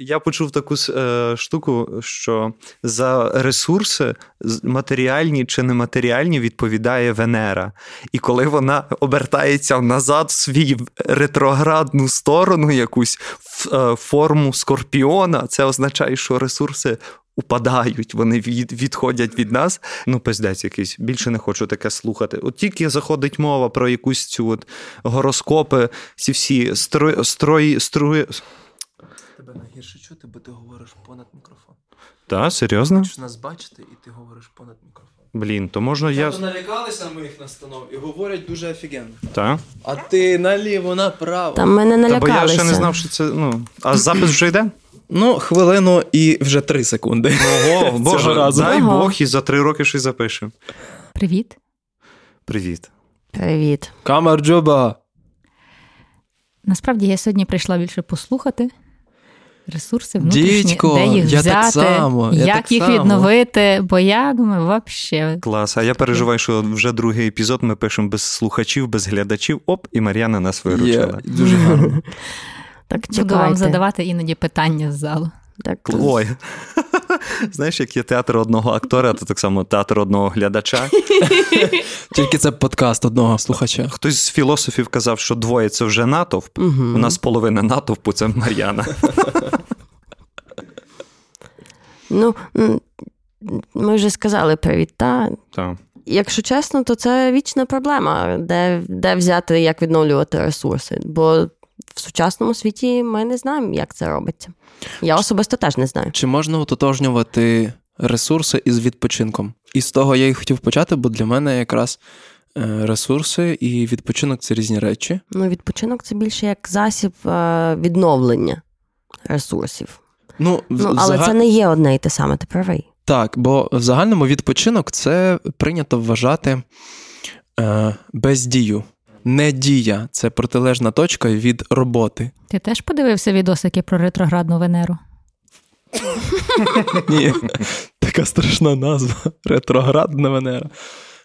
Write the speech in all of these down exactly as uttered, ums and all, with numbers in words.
Я почув таку е, штуку, що за ресурси, матеріальні чи нематеріальні, відповідає Венера. І коли вона обертається назад в свою ретроградну сторону, якусь в, е, форму Скорпіона, це означає, що ресурси упадають, вони відходять від нас. Ну, пиздець якийсь, більше не хочу таке слухати. От тільки заходить мова про якусь цю от гороскопи, ці всі строї... строї, строї... Тебе найгірше чути, бо ти говориш понад мікрофон. Та, серйозно? Ти хочеш нас бачити, і ти говориш понад мікрофон. Блін, то можна я... Тобто налякалися моїх настанов і говорять дуже офігенно. Так. А ти наліво, направо. Та мене налякалися. Та бо я ще не знав, що це... Ну... А запис вже йде? Ну, хвилину і вже три секунди. Ого, Боже, разу. Дай Ого. Бог, і за три роки щось запишемо. Привіт. Привіт. Привіт. Камер джоба. Насправді, я сьогодні прийшла більше послухати. Ресурси внутрішні, Дідько, де їх взяти, так само, як їх само. відновити, бо я думаю, вообще. Клас, а я переживаю, що вже другий епізод ми пишемо без слухачів, без глядачів, оп, і Мар'яна нас виручила. Yeah, дуже гарно. Так, чекайте. Буду вам задавати іноді питання з залу. Так, ой, знаєш, як є театр одного актора, то так само театр одного глядача. Тільки це подкаст одного слухача. Хтось з філософів казав, що двоє – це вже натовп. Угу. У нас половина натовпу – це Мар'яна. Ну, ми вже сказали привіт, та? Так. Якщо чесно, то це вічна проблема, де, де взяти, як відновлювати ресурси, бо... В сучасному світі ми не знаємо, як це робиться. Я особисто теж не знаю. Чи можна ототожнювати ресурси із відпочинком? І з того я і хотів почати, бо для мене якраз ресурси і відпочинок – це різні речі. Ну, відпочинок – це більше як засіб відновлення ресурсів. Ну, ну але загал... це не є одне і те саме, ти правий. Так, бо в загальному відпочинок – це прийнято вважати бездію. Недія – це протилежна точка від роботи. Ти теж подивився відосики про ретроградну Венеру? Ні, така страшна назва – ретроградна Венера.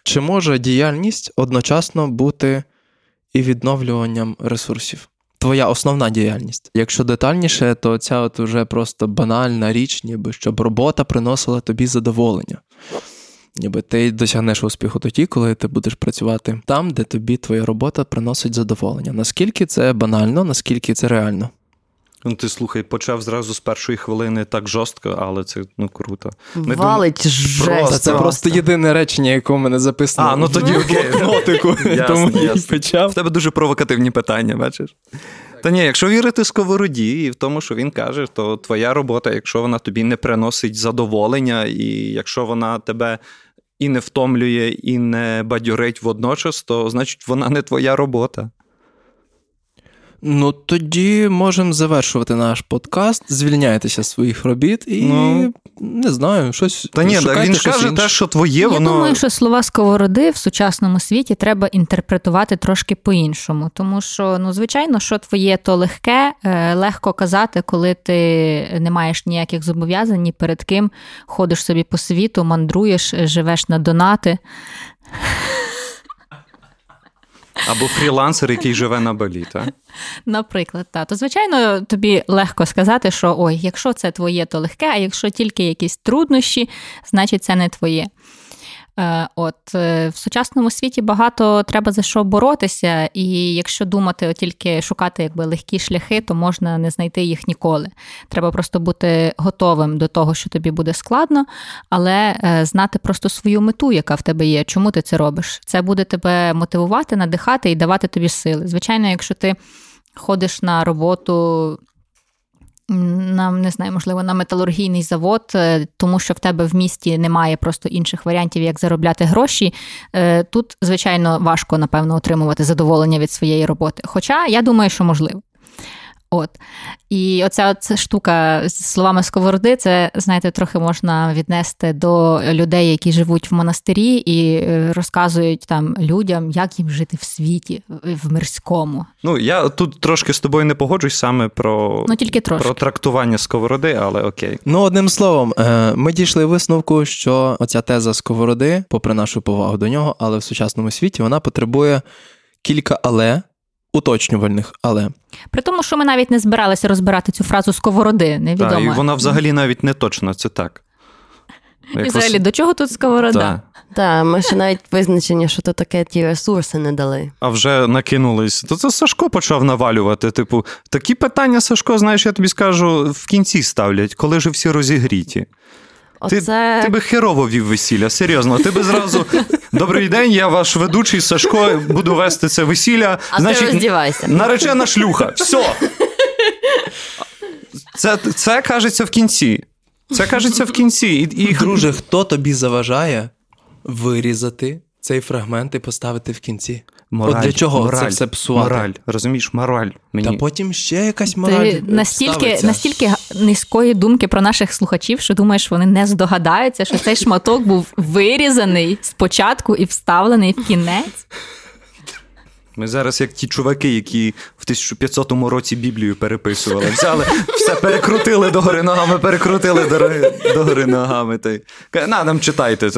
Чи може діяльність одночасно бути і відновлюванням ресурсів? Твоя основна діяльність. Якщо детальніше, то ця от вже просто банальна річ, ніби щоб робота приносила тобі задоволення. Ніби ти досягнеш успіху тоді, коли ти будеш працювати там, де тобі твоя робота приносить задоволення. Наскільки це банально, наскільки це реально? Ну, ти, слухай, почав зразу з першої хвилини так жорстко, але це, ну, круто. Ми Валить думали, жесть. Просто, це просто єдине речення, яке у мене записано. А, ну тоді в блокнотику. Тому я почав. В тебе дуже провокативні питання, бачиш? Та ні, якщо вірити Сковороді і в тому, що він каже, то твоя робота, якщо вона тобі не приносить задоволення, і якщо вона тебе і не втомлює, і не бадьорить водночас, то, значить, вона не твоя робота. Ну, тоді можемо завершувати наш подкаст. Звільняйтеся з своїх робіт і, ну, не знаю, щось... Та ні, шукайте, він щось каже інше. Те, що твоє, Я воно... Я думаю, що слова Сковороди в сучасному світі треба інтерпретувати трошки по-іншому. Тому що, ну, звичайно, що твоє, то легке. Легко казати, коли ти не маєш ніяких зобов'язань, ні перед ким, ходиш собі по світу, мандруєш, живеш на донати... Або фрілансер, який живе на Балі, так? Наприклад, так. То, звичайно, тобі легко сказати, що ой, якщо це твоє, то легке, а якщо тільки якісь труднощі, значить це не твоє. От, в сучасному світі багато треба за що боротися, і якщо думати тільки шукати якби легкі шляхи, то можна не знайти їх ніколи. Треба просто бути готовим до того, що тобі буде складно, але знати просто свою мету, яка в тебе є, чому ти це робиш. Це буде тебе мотивувати, надихати і давати тобі сили. Звичайно, якщо ти ходиш на роботу... Нам, не знаю, можливо, на металургійний завод, тому що в тебе в місті немає просто інших варіантів, як заробляти гроші. Тут, звичайно, важко, напевно, отримувати задоволення від своєї роботи. Хоча, я думаю, що можливо. От. І оця, оця штука з словами Сковороди, це, знаєте, трохи можна віднести до людей, які живуть в монастирі і розказують там людям, як їм жити в світі, в мирському. Ну, я тут трошки з тобою не погоджусь саме про, ну, тільки трошки. Про трактування Сковороди, але окей. Ну, одним словом, ми дійшли висновку, що оця теза Сковороди, попри нашу повагу до нього, але в сучасному світі, вона потребує кілька але, уточнювальних, але... При тому, що ми навіть не збиралися розбирати цю фразу Сковороди, невідомо. Так, і вона взагалі навіть не точно, це так. Як і взагалі, вас... до чого тут сковорода? Так, та, ми ще навіть визначення, що то таке, ті ресурси не дали. А вже накинулись. То це Сашко почав навалювати, типу, такі питання, Сашко, знаєш, я тобі скажу, в кінці ставлять, коли ж всі розігріті. Оце... Ти, ти би херово вів весілля, серйозно. Ти би зразу, добрий день, я ваш ведучий Сашко, буду вести це весілля. А значить, ти роздівайся. Наречена шлюха, все. Це, це кажеться в кінці. Це кажеться в кінці. І, і... Друже, хто тобі заважає вирізати цей фрагмент і поставити в кінці? Мораль. От для чого мораль, це все псувати? Мораль, розумієш, мораль мені. Та потім ще якась мораль настільки, настільки низької думки про наших слухачів, що думаєш, вони не здогадаються, що цей шматок був вирізаний спочатку і вставлений в кінець. Ми зараз як ті чуваки, які в тисяча п'ятсотому році Біблію переписували. Взяли, все перекрутили догори ногами, перекрутили догори ногами. Та й... На, нам читайте.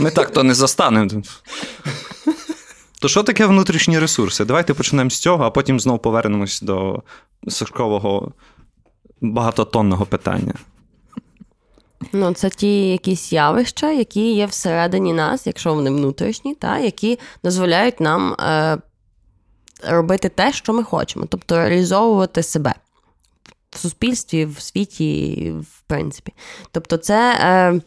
Ми так то не застанемо. То що таке внутрішні ресурси? Давайте почнемо з цього, а потім знов повернемось до Сашкового багатотонного питання. Ну, це ті якісь явища, які є всередині нас, якщо вони внутрішні, та, які дозволяють нам е, робити те, що ми хочемо. Тобто реалізовувати себе в суспільстві, в світі, в принципі. Тобто це... Е,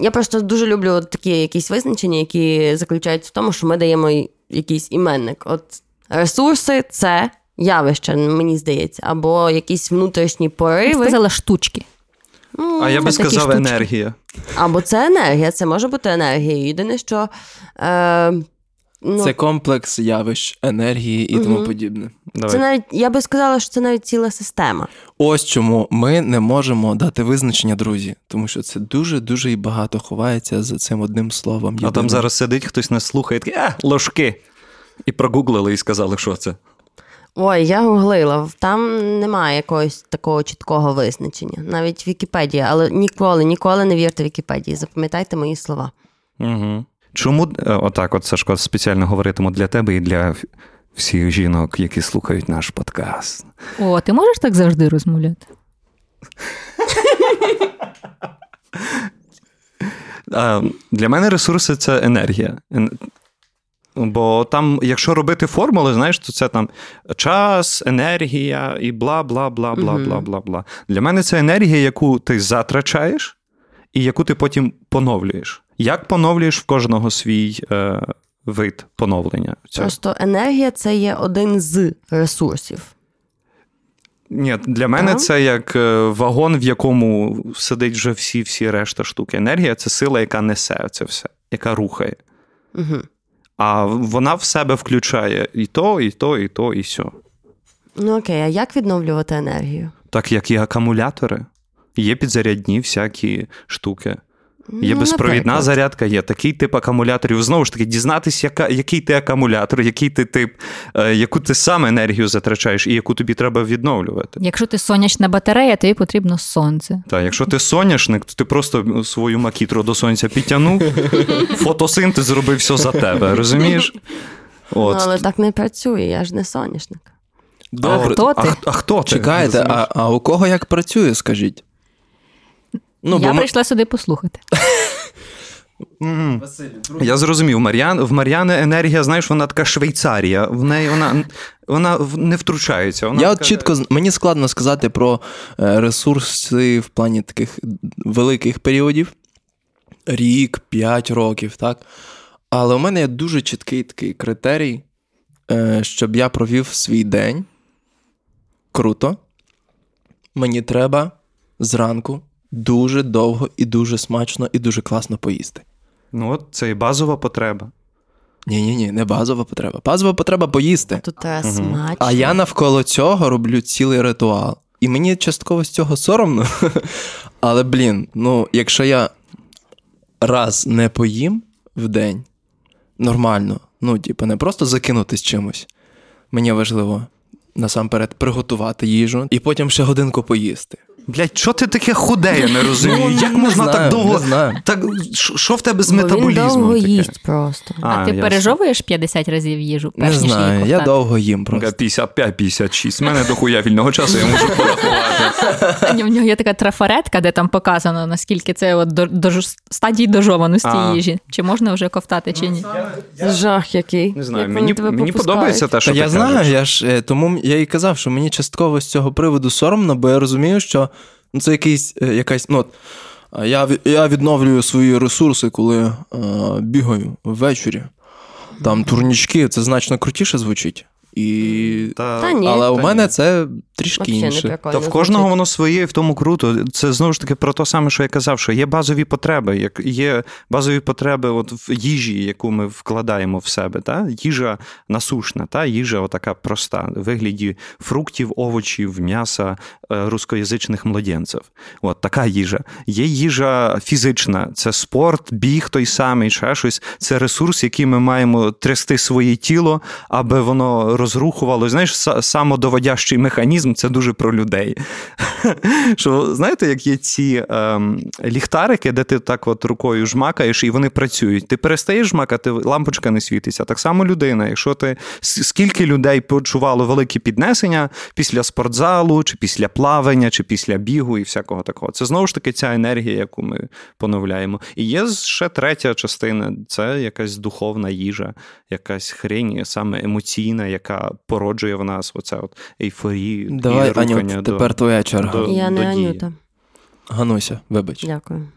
я просто дуже люблю такі якісь визначення, які заключаються в тому, що ми даємо якийсь іменник. От ресурси – це явище, мені здається, або якісь внутрішні пориви. Я сказала штучки. Ну, а я би сказав штучки. Енергія. Або це енергія, це може бути енергія. Єдине, що... Е, ну... Це комплекс явищ, енергії і угу. тому подібне. Давай. Це навіть, я би сказала, що це навіть ціла система. Ось чому ми не можемо дати визначення, друзі. Тому що це дуже-дуже і багато ховається за цим одним словом. Єдине. А там зараз сидить, хтось нас слухає, такий, а, ложки. І прогуглили, і сказали, що це. Ой, я гуглила. Там немає якогось такого чіткого визначення. Навіть Вікіпедія. Але ніколи, ніколи не вірте Вікіпедії. Запам'ятайте мої слова. Угу. Чому, отак от, Сашко, спеціально говоритиму для тебе і для всіх жінок, які слухають наш подкаст. О, ти можеш так завжди розмовляти? Для мене ресурси – це енергія. Бо там, якщо робити формули, знаєш, то це там час, енергія і бла-бла-бла-бла-бла-бла-бла. Для мене це енергія, яку ти затрачаєш і яку ти потім поновлюєш. Як поновлюєш в кожного свій е, вид поновлення? Цього? Просто енергія – це є один з ресурсів. Ні, для мене так. Це як вагон, в якому сидить вже всі-всі решта штуки. Енергія – це сила, яка несе це все, яка рухає. Угу. А вона в себе включає і то, і то, і то, і сьо. Ну окей, а як відновлювати енергію? Так, як і акумулятори. Є підзарядні всякі штуки. Є ну, безпровідна наприклад. Зарядка, є такий тип акумуляторів. Знову ж таки, дізнатись, яка, який ти акумулятор, який ти тип, е, яку ти сам енергію затрачаєш і яку тобі треба відновлювати. Якщо ти сонячна батарея, тобі потрібно сонце. Так, якщо ти соняшник, то ти просто свою макітру до сонця підтягнув, фотосинтез зробив все за тебе, розумієш? От. Ну, але так не працює, я ж не соняшник. Добре. А хто ти? А, а хто ти? Чекайте, а, а у кого як працює, скажіть? Ну, я прийшла ми... сюди послухати. Я зрозумів, Мар'ян, в Мар'яни енергія, знаєш, вона така Швейцарія, в неї вона, вона не втручається. Вона я така... от чітко, мені складно сказати про ресурси в плані таких великих періодів, рік, п'ять років, так? Але у мене є дуже чіткий такий критерій, щоб я провів свій день круто, мені треба зранку дуже довго і дуже смачно і дуже класно поїсти. Ну от це і базова потреба. Ні-ні-ні, не базова потреба. Базова потреба поїсти. Тут угу. смачно. А я навколо цього роблю цілий ритуал. І мені частково з цього соромно. Але, блін, ну, якщо я раз не поїм в день, нормально, ну, типу, не просто закинутись чимось. Мені важливо насамперед приготувати їжу і потім ще годинку поїсти. Блядь, що ти таке худе, я не розумію. Як можна знаю, так довго... Так, що в тебе з метаболізмом таке? Він довго таке? Їсть просто. А, а ти ясно. Пережовуєш п'ятдесят разів їжу? Не знаю, я довго їм просто. п'ятдесят п'ять - п'ятдесят шість. У мене дохуя вільного часу, я можу порахувати. В нього є така трафаретка, де там показано, наскільки це от до, до, до, стадії дожованості а. їжі. Чи можна вже ковтати, чи ні? Жах який. Не знаю, як мені, мені подобається те, що я ти знаю, кажеш. Я ж, тому я і казав, що мені частково з цього приводу соромно, бо я розумію, що ну, це якийсь, якась, ну, от, я, я відновлюю свої ресурси, коли е, бігаю ввечері. Там турнічки, це значно крутіше звучить. І... Та, та ні, але та у мене ні. Це трішки вообще інше. Та в кожного звучить. Воно своє, і в тому круто. Це, знову ж таки, про те саме, що я казав, що є базові потреби, як є базові потреби от в їжі, яку ми вкладаємо в себе. Та? Їжа насушна, та? Їжа отака проста, в вигляді фруктів, овочів, м'яса, рускоязичних младенців. От така їжа. Є їжа фізична, це спорт, біг той самий, ще щось. Це ресурс, який ми маємо трясти своє тіло, аби воно розрухувало. Знаєш, самодоводящий механізм – це дуже про людей. Що, знаєте, як є ці ем, ліхтарики, де ти так от рукою жмакаєш, і вони працюють. Ти перестаєш жмакати, лампочка не світиться. Так само людина. Якщо ти... Скільки людей почувало великі піднесення після спортзалу, чи після плавання, чи після бігу і всякого такого. Це, знову ж таки, ця енергія, яку ми поновляємо. І є ще третя частина. Це якась духовна їжа, якась хрень, саме емоційна, яка породжує в нас оце от ейфорію. Давай, Анюта, тепер твоя черга. До, я не дії. Анюта. Гануся, вибач. Дякую.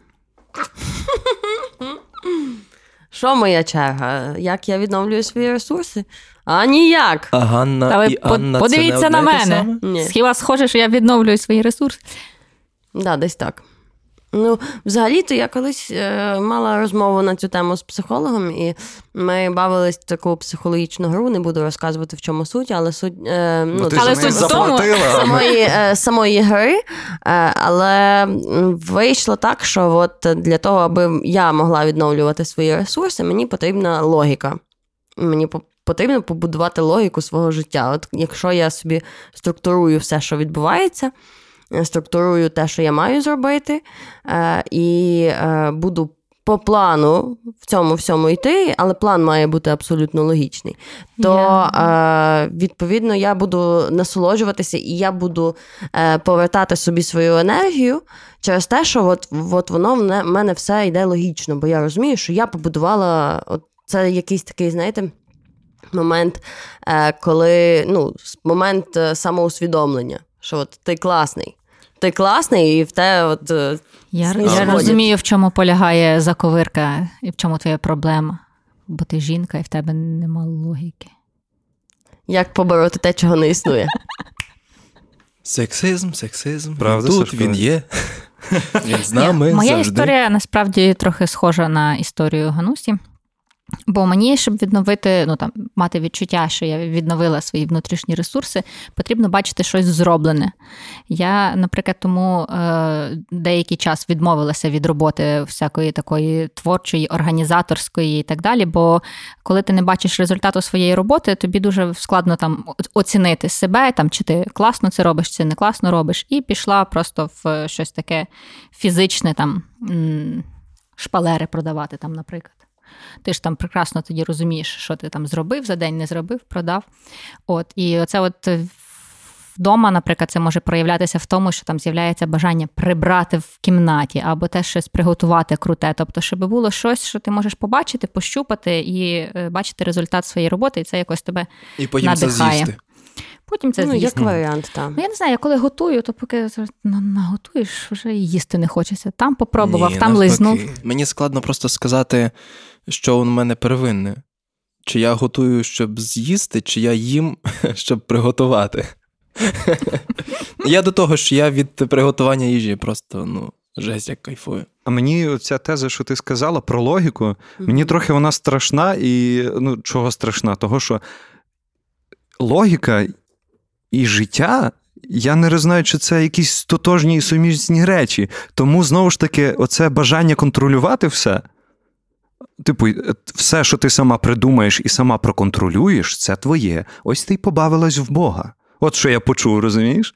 Що моя черга? Як я відновлюю свої ресурси? А ніяк. А Ганна Та і по- Анна подивіться це не на мене. Хіба схоже, що я відновлюю свої ресурси? Так, да, десь так. Ну, взагалі-то я колись е, мала розмову на цю тему з психологом, і ми бавились в таку психологічну гру, не буду розказувати, в чому суть, але суть е, ну, але суть в тому самої, е, самої гри, е, але вийшло так, що от для того, аби я могла відновлювати свої ресурси, мені потрібна логіка. Мені потрібно побудувати логіку свого життя. От якщо я собі структурую все, що відбувається, структурую те, що я маю зробити, і буду по плану в цьому всьому йти, але план має бути абсолютно логічний. То, yeah. відповідно, я буду насолоджуватися, і я буду повертати собі свою енергію через те, що от, от воно в мене все йде логічно, бо я розумію, що я побудувала... От це якийсь такий, знаєте... момент, коли... Ну, момент самоусвідомлення. Що от ти класний. Ти класний, і в те от... Я, я розумію, в чому полягає заковирка, і в чому твоя проблема. Бо ти жінка, і в тебе нема логіки. Як побороти те, чого не існує? Сексизм, сексизм. Правда, тут Сашко? Він є. Він з нами завжди. Моя історія, насправді, трохи схожа на історію Ганусі. Бо мені, щоб відновити, ну там, мати відчуття, що я відновила свої внутрішні ресурси, потрібно бачити щось зроблене. Я, наприклад, тому е- деякий час відмовилася від роботи всякої такої творчої, організаторської і так далі, бо коли ти не бачиш результату своєї роботи, тобі дуже складно там оцінити себе, там, чи ти класно це робиш, чи не класно робиш, і пішла просто в щось таке фізичне, там, м- шпалери продавати, там, наприклад. Ти ж там прекрасно тоді розумієш, що ти там зробив за день, не зробив, продав. От, і оце от вдома, наприклад, це може проявлятися в тому, що там з'являється бажання прибрати в кімнаті або теж щось приготувати круте. Тобто, щоб було щось, що ти можеш побачити, пощупати і бачити результат своєї роботи, і це якось тебе і потім надихає. Це з'їсти. Потім це ну, як варіант, так. Ну, я не знаю, я коли готую, то поки наготуєш, вже їсти не хочеться. Там попробував, Ні, там навпаки. Лизнув. Мені складно просто сказати, що у мене первинне. Чи я готую, щоб з'їсти, чи я їм, щоб приготувати. Я до того, що я від приготування їжі просто, ну, жесть, як кайфую. А мені ця теза, що ти сказала про логіку, мені трохи вона страшна і, ну, чого страшна? Того, що логіка і життя, я не знаю, чи це якісь тотожні і сумісні речі. Тому, знову ж таки, оце бажання контролювати все, типу, все, що ти сама придумаєш і сама проконтролюєш, це твоє. Ось ти й побавилась в Бога. От що я почув, розумієш?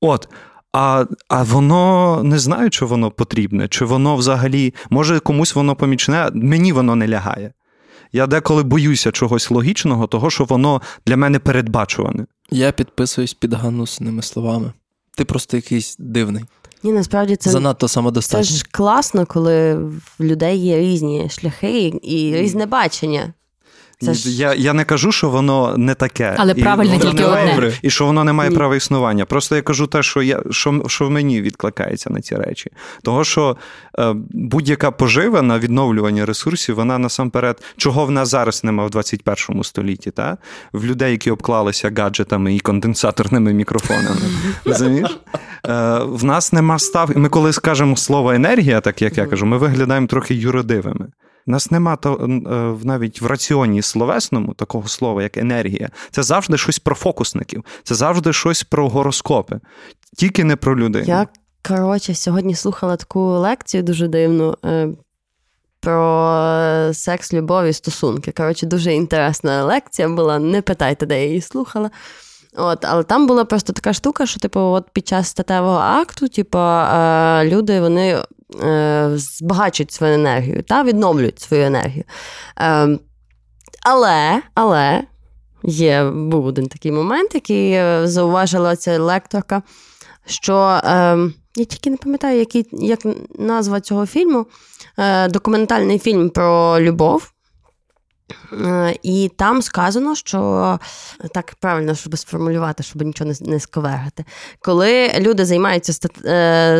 От. А, а воно, не знаю, чи воно потрібне, чи воно взагалі, може комусь воно помічне, мені воно не лягає. Я деколи боюся чогось логічного, того, що воно для мене передбачуване. Я підписуюсь під ганусними словами. Ти просто якийсь дивний. Ні, насправді це, занадто самодостатньо. Це ж класно, коли в людей є різні шляхи і різне бачення. Це ж... я, я не кажу, що воно не таке. Але правильно тільки одне. І що воно не має Ні. права існування. Просто я кажу те, що, я, що, що в мені відкликається на ці речі. Того, що е, будь-яка пожива на відновлювання ресурсів, вона насамперед, чого в нас зараз немає в двадцять першому столітті, та? В людей, які обклалися гаджетами і конденсаторними мікрофонами. Розумієш? В нас нема ставки. Ми коли скажемо слово енергія, так як я кажу, ми виглядаємо трохи юродивими. Нас нема навіть в раціоні словесному такого слова, як енергія. Це завжди щось про фокусників. Це завжди щось про гороскопи. Тільки не про людину. Я, коротше, сьогодні слухала таку лекцію дуже дивну про секс, любов і стосунки. Коротше, дуже інтересна лекція була. Не питайте, де я її слухала. От, але там була просто така штука, що типу, от під час статевого акту, типу, люди, вони збагачують свою енергію та відновлюють свою енергію. Але, але є був один такий момент, який зауважила ця лекторка, що я тільки не пам'ятаю, який, як назва цього фільму, документальний фільм про любов. І там сказано, що, так правильно, щоб сформулювати, щоб нічого не, не сковергати, коли люди займаються,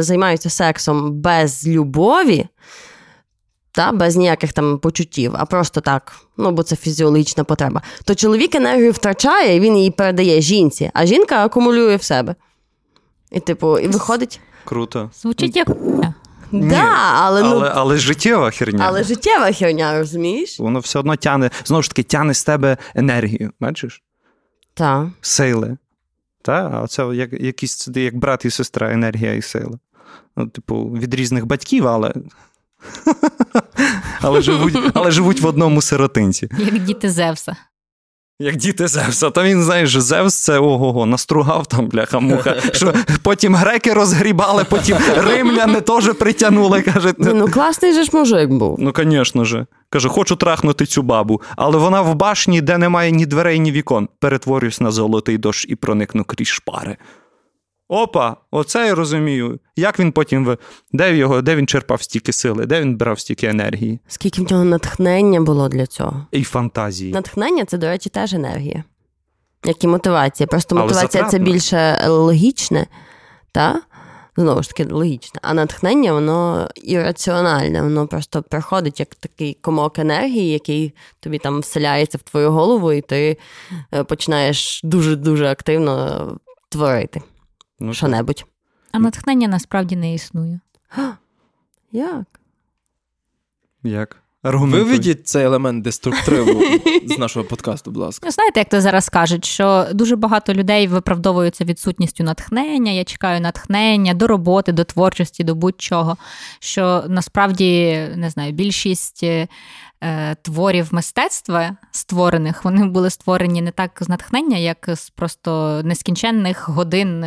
займаються сексом без любові, та, без ніяких там почуттів, а просто так, ну, бо це фізіологічна потреба, то чоловік енергію втрачає, і він її передає жінці, а жінка акумулює в себе. І, типу, і виходить... Круто. Звучить як... Да, Ні, але, але, ну, але життєва херня. Але життєва херня, розумієш? Воно все одно тяне, знову ж таки, тяне з тебе енергію, бачиш? Так. Сили. Та? А це як, якісь, як брат і сестра, енергія і сила. Ну, типу, від різних батьків, але... але, живуть, але живуть в одному сиротинці. Як діти Зевса. Як діти Зевса. Та він, знаєш, Зевс це ого-го, настругав там, бляха-муха. Що потім греки розгрібали, потім римляни теж притягнули, каже. Ну, класний же ж мужик був. Ну, звісно ж. Каже, хочу трахнути цю бабу, але вона в башні, де немає ні дверей, ні вікон. Перетворюсь на золотий дощ і проникну крізь шпари. Опа, оце я розумію. Як він потім, ви... де, його... де він черпав стільки сили, де він брав стільки енергії? Скільки в нього натхнення було для цього. І фантазії. Натхнення – це, до речі, теж енергія. Як і мотивація. Просто мотивація – це більше логічне, та? Знову ж таки, логічне. А натхнення, воно ірраціональне. Воно просто приходить як такий комок енергії, який тобі там вселяється в твою голову, і ти починаєш дуже-дуже активно творити. Ну, що-небудь. А натхнення насправді не існує. Як? Як? Виведіть цей елемент деструктиву з нашого подкасту, будь ласка. Знаєте, як то зараз кажуть, що дуже багато людей виправдовуються відсутністю натхнення, я чекаю натхнення до роботи, до творчості, до будь-чого, що насправді, не знаю, більшість творів мистецтва створених, вони були створені не так з натхнення, як з просто нескінченних годин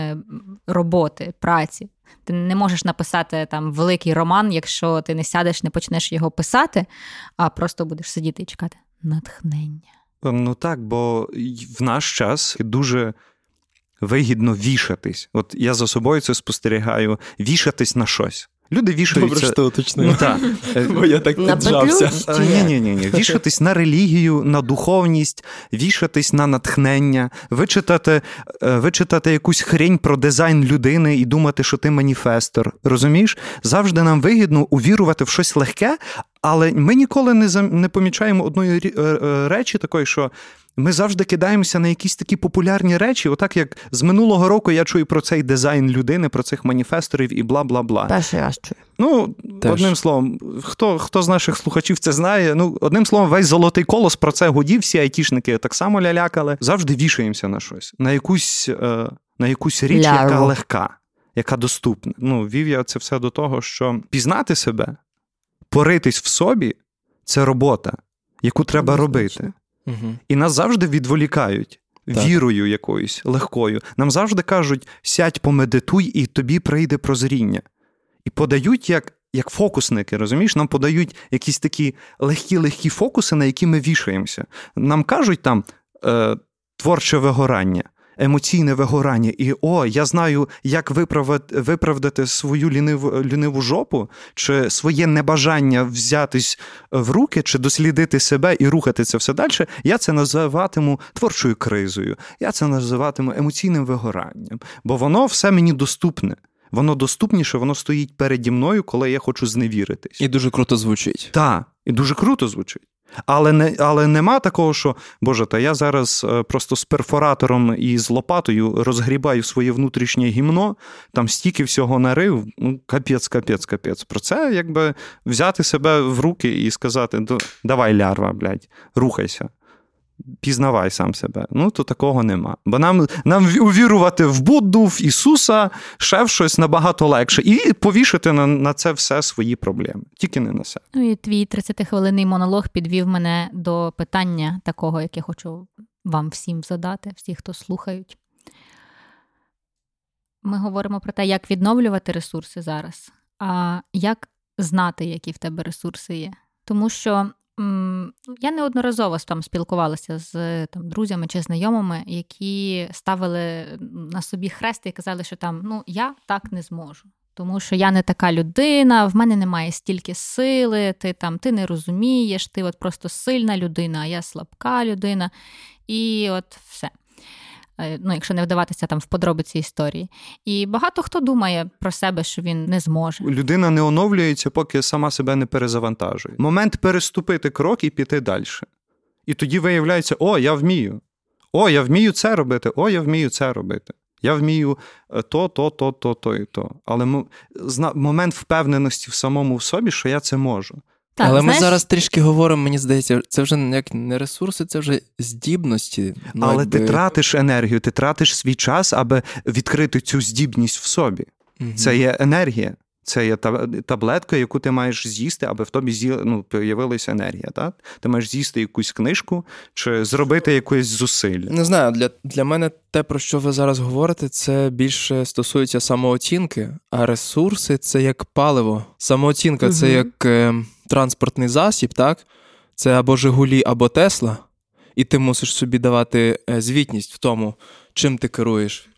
роботи, праці. Ти не можеш написати там великий роман, якщо ти не сядеш, не почнеш його писати, а просто будеш сидіти і чекати натхнення. Ну так, бо в наш час дуже вигідно вішатись. От я за собою це спостерігаю. Вішатись на щось. Люди вішаються... Добре, що ти уточнив. Ну, так. Бо я так піджався. Ні-ні-ні. Вішатись на релігію, на духовність, вішатись на натхнення, вичитати, вичитати якусь хрень про дизайн людини і думати, що ти маніфестор. Розумієш? Завжди нам вигідно увірувати в щось легке, але ми ніколи не, не помічаємо одної речі такої, що... Ми завжди кидаємося на якісь такі популярні речі, отак як з минулого року я чую про цей дизайн людини, про цих маніфесторів і бла-бла-бла. Перший раз чую. Ну, Теж. Одним словом, хто, хто з наших слухачів це знає, ну, одним словом, весь Золотий Колос про це гудів, всі айтішники так само лялякали. Завжди вішаємося на щось, на якусь, на якусь річ, Ляру. Яка легка, яка доступна. Ну, вів я це все до того, що пізнати себе, поритись в собі – це робота, яку треба робити. Угу. І нас завжди відволікають так. вірою якоюсь легкою. Нам завжди кажуть, сядь, помедитуй, і тобі прийде прозріння. І подають як, як фокусники, розумієш? Нам подають якісь такі легкі-легкі фокуси, на які ми вішаємося. Нам кажуть там е, творче вигорання, емоційне вигорання. І о, я знаю, як виправити, виправдати свою ліниву, ліниву жопу, чи своє небажання взятись в руки, чи дослідити себе і рухати це все далі, я це називатиму творчою кризою, я це називатиму емоційним вигоранням. Бо воно все мені доступне. Воно доступніше, воно стоїть переді мною, коли я хочу зневіритись. І дуже круто звучить. Так, і дуже круто звучить. Але, не, але нема такого, що, боже, та я зараз просто з перфоратором і з лопатою розгрібаю своє внутрішнє гімно, там стільки всього нарив, ну, капець, капець, капець. Про це, якби, взяти себе в руки і сказати, давай, лярва, блядь, рухайся. Пізнавай сам себе. Ну, то такого нема. Бо нам, нам увірувати в Будду, в Ісуса, ще в щось набагато легше. І повішати на, на це все свої проблеми. Тільки не на себе. Ну, і твій тридцятихвилинний монолог підвів мене до питання такого, яке хочу вам всім задати, всі, хто слухають. Ми говоримо про те, як відновлювати ресурси зараз, а як знати, які в тебе ресурси є. Тому що я неодноразово там спілкувалася з там, друзями чи знайомими, які ставили на собі хрест і казали, що там, ну, я так не зможу, тому що я не така людина, в мене немає стільки сили, ти там, ти не розумієш, ти от просто сильна людина, а я слабка людина, і от все. Ну, якщо не вдаватися там в подробиці історії. І багато хто думає про себе, що він не зможе. Людина не оновлюється, поки сама себе не перезавантажує. Момент переступити крок і піти далі. І тоді виявляється, о, я вмію. О, я вмію це робити. О, я вмію це робити. Я вмію то, то, то, то, то і то. Але момент впевненості в самому в собі, що я це можу. Так, але знаєш, ми зараз трішки говоримо, мені здається, це вже як не ресурси, це вже здібності. Ну, але якби... ти тратиш енергію, ти тратиш свій час, аби відкрити цю здібність в собі. Угу. Це є енергія, це є таблетка, яку ти маєш з'їсти, аби в тобі з'їли, ну, появилася енергія. Так? Ти маєш з'їсти якусь книжку чи зробити якесь зусилля. Не знаю, для, для мене те, про що ви зараз говорите, це більше стосується самооцінки, а ресурси – це як паливо. Самооцінка угу. – це як... транспортний засіб, так? Це або Жигулі, або Тесла. І ти мусиш собі давати звітність в тому, чим ти керуєш.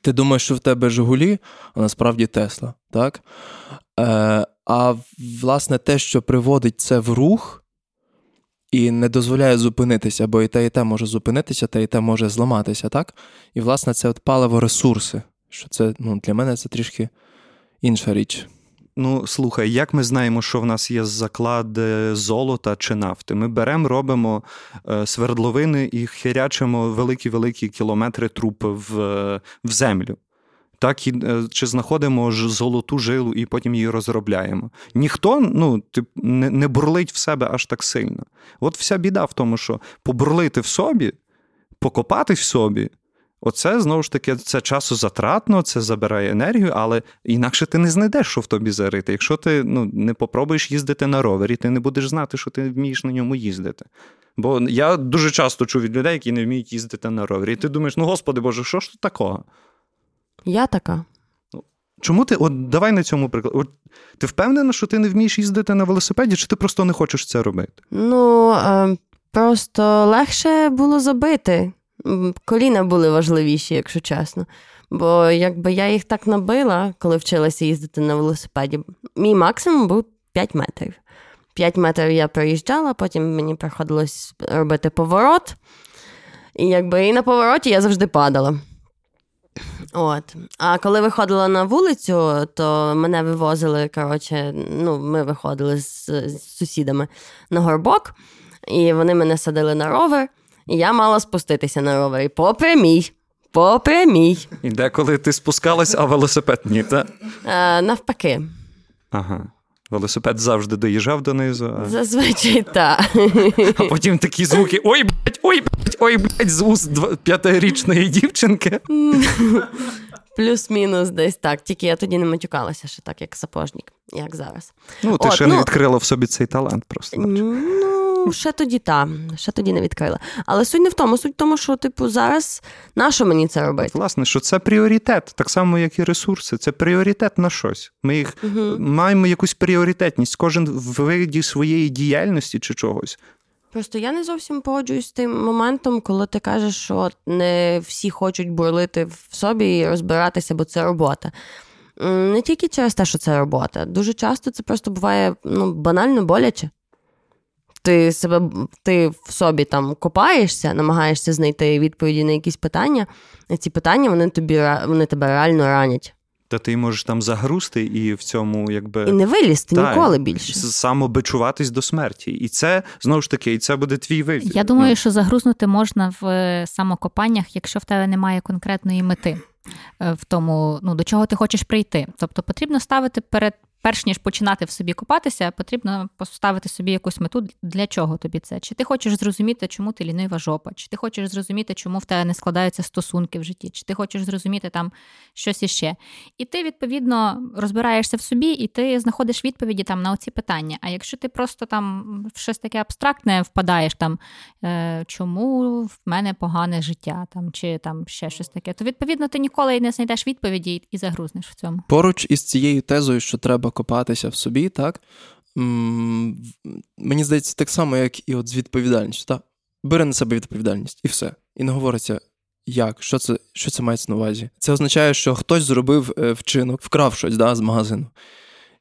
Ти думаєш, що в тебе Жигулі, а насправді Тесла, так? А власне те, що приводить це в рух і не дозволяє зупинитися, бо і те, і те може зупинитися, те і те може зламатися, так? І власне це от паливо ресурси, що це, ну, для мене це трішки інша річ. Ну, слухай, як ми знаємо, що в нас є заклад золота чи нафти? Ми беремо, робимо свердловини і хирячимо великі-великі кілометри труб в, в землю. Так, і, чи знаходимо ж золоту жилу і потім її розробляємо. Ніхто, ну, не, не бурлить в себе аж так сильно. От вся біда в тому, що побурлити в собі, покопати в собі, оце, знову ж таки, це часозатратно, це забирає енергію, але інакше ти не знайдеш, що в тобі зарити. Якщо ти, ну, не попробуєш їздити на ровері, ти не будеш знати, що ти вмієш на ньому їздити. Бо я дуже часто чув від людей, які не вміють їздити на ровері. І ти думаєш, ну, Господи Боже, що ж тут такого? Я така. Чому ти, от давай на цьому прикладу. От, ти впевнена, що ти не вмієш їздити на велосипеді, чи ти просто не хочеш це робити? Ну, просто легше було забити. Коліна були важливіші, якщо чесно. Бо якби я їх так набила, коли вчилася їздити на велосипеді. Мій максимум був п'ять метрів. п'ять метрів я проїжджала, потім мені приходилось робити поворот. І якби і на повороті я завжди падала. От. А коли виходила на вулицю, то мене вивозили, коротше, ну, ми виходили з, з сусідами на горбок, і вони мене садили на ровер. І я мала спуститися на ровері. Попрямій, попрямій. І деколи ти спускалась, а велосипед ні, так? Е, навпаки. Ага. Велосипед завжди доїжджав донизу. А... Зазвичай, так. А потім такі звуки, ой, блядь, ой, блядь, ой, блядь, з уст п'ятирічної дівчинки. Плюс-мінус десь так. Тільки я тоді не матюкалася, що так, як сапожник, як зараз. Ну, ти От, ще ну... не відкрила в собі цей талант просто. Ну... Ну, ще тоді та, ще тоді не відкрила. Але суть не в тому, суть в тому, що, типу, зараз на що мені це робити? Власне, що це пріоритет, так само, як і ресурси. Це пріоритет на щось. Ми їх угу. маємо якусь пріоритетність, кожен в виді своєї діяльності чи чогось. Просто я не зовсім погоджуюсь з тим моментом, коли ти кажеш, що не всі хочуть бурлити в собі і розбиратися, бо це робота. Не тільки через те, що це робота. Дуже часто це просто буває, ну, банально боляче. Ти себе, ти в собі там копаєшся, намагаєшся знайти відповіді на якісь питання, і ці питання, вони, тобі, вони тебе реально ранять. Та ти можеш там загрузти і в цьому, якби... І не вилізти та, ніколи більше. Самобичуватись до смерті. І це, знову ж таки, і це буде твій вибір. Я думаю, ну. що загрузнути можна в самокопаннях, якщо в тебе немає конкретної мети в тому, ну, до чого ти хочеш прийти. Тобто потрібно ставити перед... Перш ніж починати в собі копатися, потрібно поставити собі якусь мету, для чого тобі це. Чи ти хочеш зрозуміти, чому ти лінива жопа, чи ти хочеш зрозуміти, чому в тебе не складаються стосунки в житті, чи ти хочеш зрозуміти там щось іще. І ти, відповідно, розбираєшся в собі, і ти знаходиш відповіді там на оці питання. А якщо ти просто там в щось таке абстрактне впадаєш, там, чому в мене погане життя, там, чи там ще щось таке, то, відповідно, ти ніколи не знайдеш відповіді і загрузнеш в цьому. Поруч із цією тезою, що треба копатися в собі, так? М-м- мені здається, так само, як і от з відповідальністю. Так? Бери на себе відповідальність, і все. І не говориться, як, що це, що це мається на увазі. Це означає, що хтось зробив е, вчинок, вкрав щось, да, з магазину.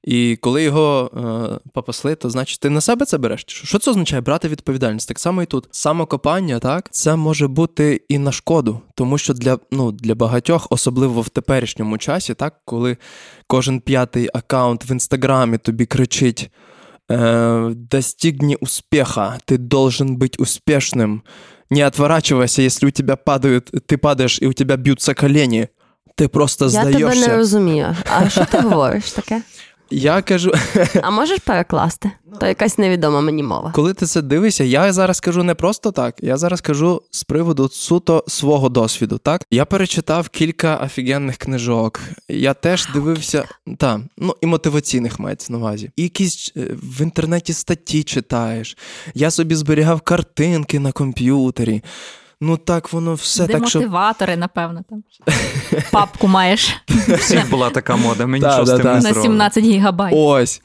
І коли його е, попасли, то, значить, ти на себе це береш? Що це означає? Брати відповідальність. Так само і тут. Самокопання, так, це може бути і на шкоду. Тому що для, ну, для багатьох, особливо в теперішньому часі, так, коли кожен п'ятий аккаунт в Інстаграмі тобі кричить е, «Достигни успеха, ти должен бути успішним, не відворачувайся, якщо у тебе падають, ти падаєш і у тебе б'ються коліні, ти просто я здаєшся». Я тебе не розумію. А що ти говориш таке? Я кажу... А можеш перекласти? То якась невідома мені мова. Коли ти це дивишся, я зараз кажу не просто так, я зараз кажу з приводу суто свого досвіду, так? Я перечитав кілька офігенних книжок, я теж дивився... Та, ну, і мотиваційних мається на увазі. І якісь в інтернеті статті читаєш, я собі зберігав картинки на комп'ютері. Ну так воно все так, що... Демотиватори, напевно, там. Папку маєш. Всіх була така мода, ми нічого з тим не зробили. На сімнадцять гігабайт. Ось.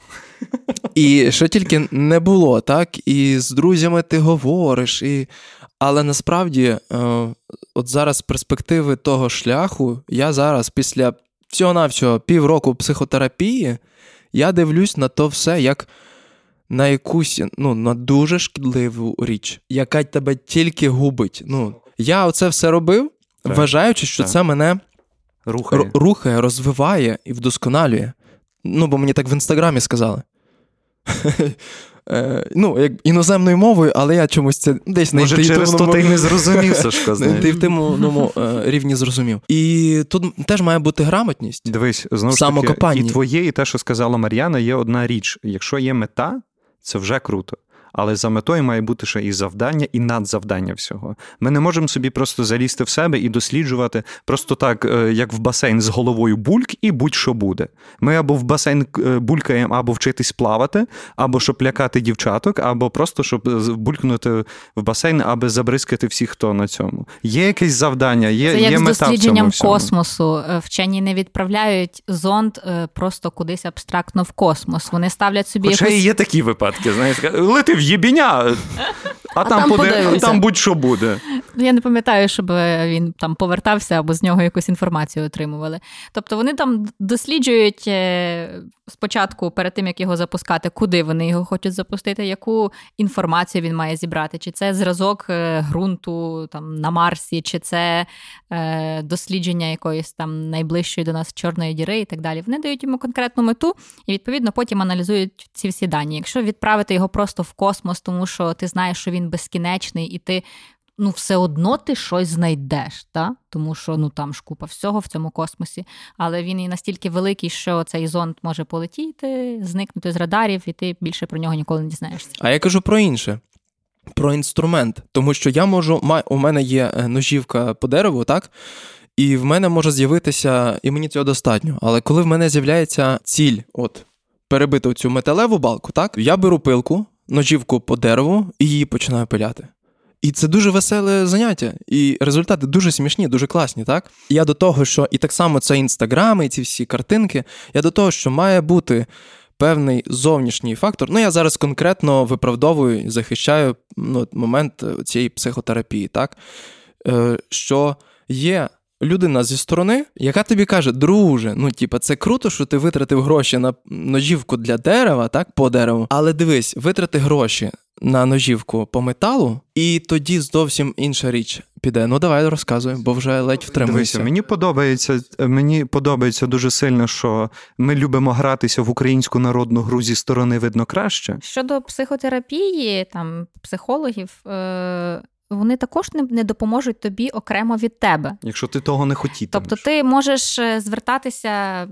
І що тільки не було, так? І з друзями ти говориш, і... Але насправді, от зараз з перспективи того шляху, я зараз після всього-навсього півроку психотерапії, я дивлюсь на то все, як... на якусь, ну, на дуже шкідливу річ, яка тебе тільки губить. Ну, я оце все робив, так, вважаючи, що так. це мене рухає. рухає, розвиває і вдосконалює. Ну, бо мені так в Інстаграмі сказали. Ну, як іноземною мовою, але я чомусь це десь... Може, на через то ти й не зрозумів, Сашко, знаєш. Ти в тому рівні зрозумів. І тут теж має бути грамотність. Дивись, знову ж таки, і твоє, і те, що сказала Мар'яна, є одна річ. Якщо є мета, це вже круто. Але за метою має бути ще і завдання, і надзавдання всього. Ми не можемо собі просто залізти в себе і досліджувати просто так, як в басейн з головою бульк, і будь-що буде. Ми або в басейн булькаємо, або вчитись плавати, або щоб лякати дівчаток, або просто, щоб булькнути в басейн, аби забризкати всіх, хто на цьому. Є якесь завдання, є, є мета в цьому. Це як з дослідженням космосу. Вчені не відправляють зонд просто кудись абстрактно в космос. Вони ставлять собі... Хоча якусь... і є такі випадки, знаєш, лети в єбіня, а, а там, там, поди... там будь-що буде. Я не пам'ятаю, щоб він там повертався або з нього якусь інформацію отримували. Тобто вони там досліджують спочатку, перед тим, як його запускати, куди вони його хочуть запустити, яку інформацію він має зібрати. Чи це зразок ґрунту там, на Марсі, чи це дослідження якоїсь там найближчої до нас чорної діри і так далі. Вони дають йому конкретну мету і, відповідно, потім аналізують ці всі дані. Якщо відправити його просто в космос, тому що ти знаєш, що він безкінечний, і ти, ну, все одно ти щось знайдеш, та? Тому що, ну, там ж купа всього в цьому космосі, але він і настільки великий, що цей зонд може полетіти, зникнути з радарів, і ти більше про нього ніколи не дізнаєшся. А я кажу про інше, про інструмент, тому що я можу, у мене є ножівка по дереву, так? І в мене може з'явитися, і мені цього достатньо, але коли в мене з'являється ціль, от, перебити цю металеву балку, так? Я беру пилку, ножівку по дереву і її починаю пиляти. І це дуже веселе заняття, і результати дуже смішні, дуже класні, так? Я до того, що і так само це інстаграми, і ці всі картинки, я до того, що має бути певний зовнішній фактор. Ну, я зараз конкретно виправдовую і захищаю ну, момент цієї психотерапії, так? Е, що є людина зі сторони, яка тобі каже, друже, ну, типа, це круто, що ти витратив гроші на ножівку для дерева, так, по дереву, але дивись, витрати гроші на ножівку по металу, і тоді зовсім інша річ піде. Ну, давай, розказуй, бо вже ледь втримуюся. Дивися, мені подобається, мені подобається дуже сильно, що ми любимо гратися в українську народну гру зі сторони видно краще. Щодо психотерапії, там, психологів... Е- Вони також не допоможуть тобі окремо від тебе. Якщо ти того не хотітимеш. Тобто ти можеш звертатися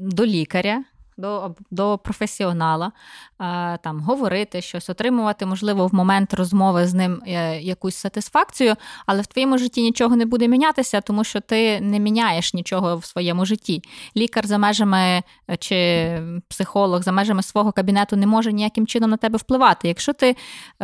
до лікаря, до, до професіонала, там, говорити щось, отримувати, можливо, в момент розмови з ним якусь сатисфакцію, але в твоєму житті нічого не буде мінятися, тому що ти не міняєш нічого в своєму житті. Лікар за межами, чи психолог за межами свого кабінету не може ніяким чином на тебе впливати. Якщо ти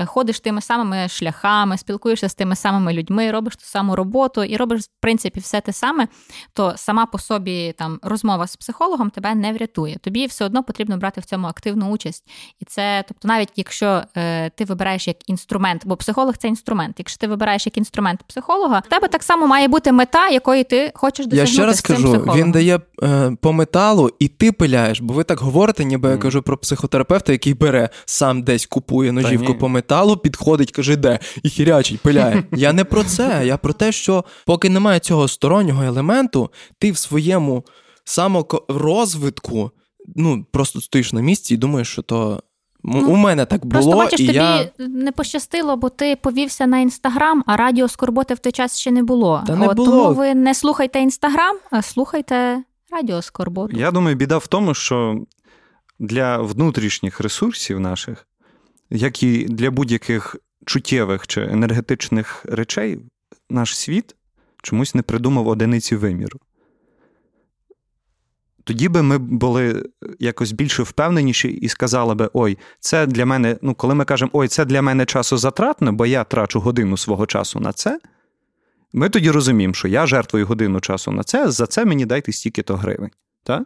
ходиш тими самими шляхами, спілкуєшся з тими самими людьми, робиш ту саму роботу і робиш, в принципі, все те саме, то сама по собі там, розмова з психологом тебе не врятує. Тобі і все одно потрібно брати в цьому активну участь. І це, тобто, навіть якщо е, ти вибираєш як інструмент, бо психолог – це інструмент, якщо ти вибираєш як інструмент психолога, в тебе так само має бути мета, якої ти хочеш досягнути з цим психологом. Я ще раз кажу, він дає е, по металу, і ти пиляєш, бо ви так говорите, ніби mm. я кажу про психотерапевта, який бере, сам десь купує ножівку по металу, підходить, каже, де, і хірячить, пиляє. Я не про це, я про те, що поки немає цього стороннього елементу, ти в своєму саморозвитку ну, просто стоїш на місці і думаєш, що то ну, у мене так було, просто, бачиш, і я... Просто, тобі не пощастило, бо ти повівся на Інстаграм, а Радіо Скорботи в той час ще не було. Та не От, було. Тому ви не слухайте Інстаграм, а слухайте Радіо Скорботу. Я думаю, біда в тому, що для внутрішніх ресурсів наших, як і для будь-яких чуттєвих чи енергетичних речей, наш світ чомусь не придумав одиниці виміру. Тоді би ми були якось більше впевненіші і сказали би, ой, це для мене, ну, коли ми кажемо, ой, це для мене часозатратно, бо я трачу годину свого часу на це, ми тоді розуміємо, що я жертвую годину часу на це, за це мені дайте стільки-то гривень, так?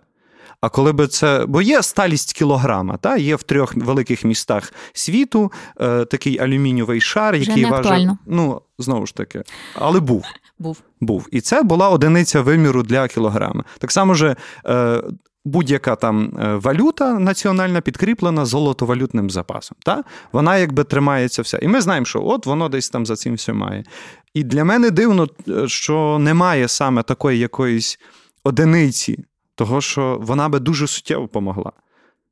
А коли би це... Бо є сталість кілограма, та? Є в трьох великих містах світу е, такий алюмінієвий шар, вже який важить... Ну, знову ж таки. Але був. Був. Був. І це була одиниця виміру для кілограма. Так само же е, будь-яка там валюта національна підкріплена золотовалютним запасом. Та? Вона якби тримається вся. І ми знаємо, що от воно десь там за цим все має. І для мене дивно, що немає саме такої якоїсь одиниці, того, що вона би дуже суттєво помогла.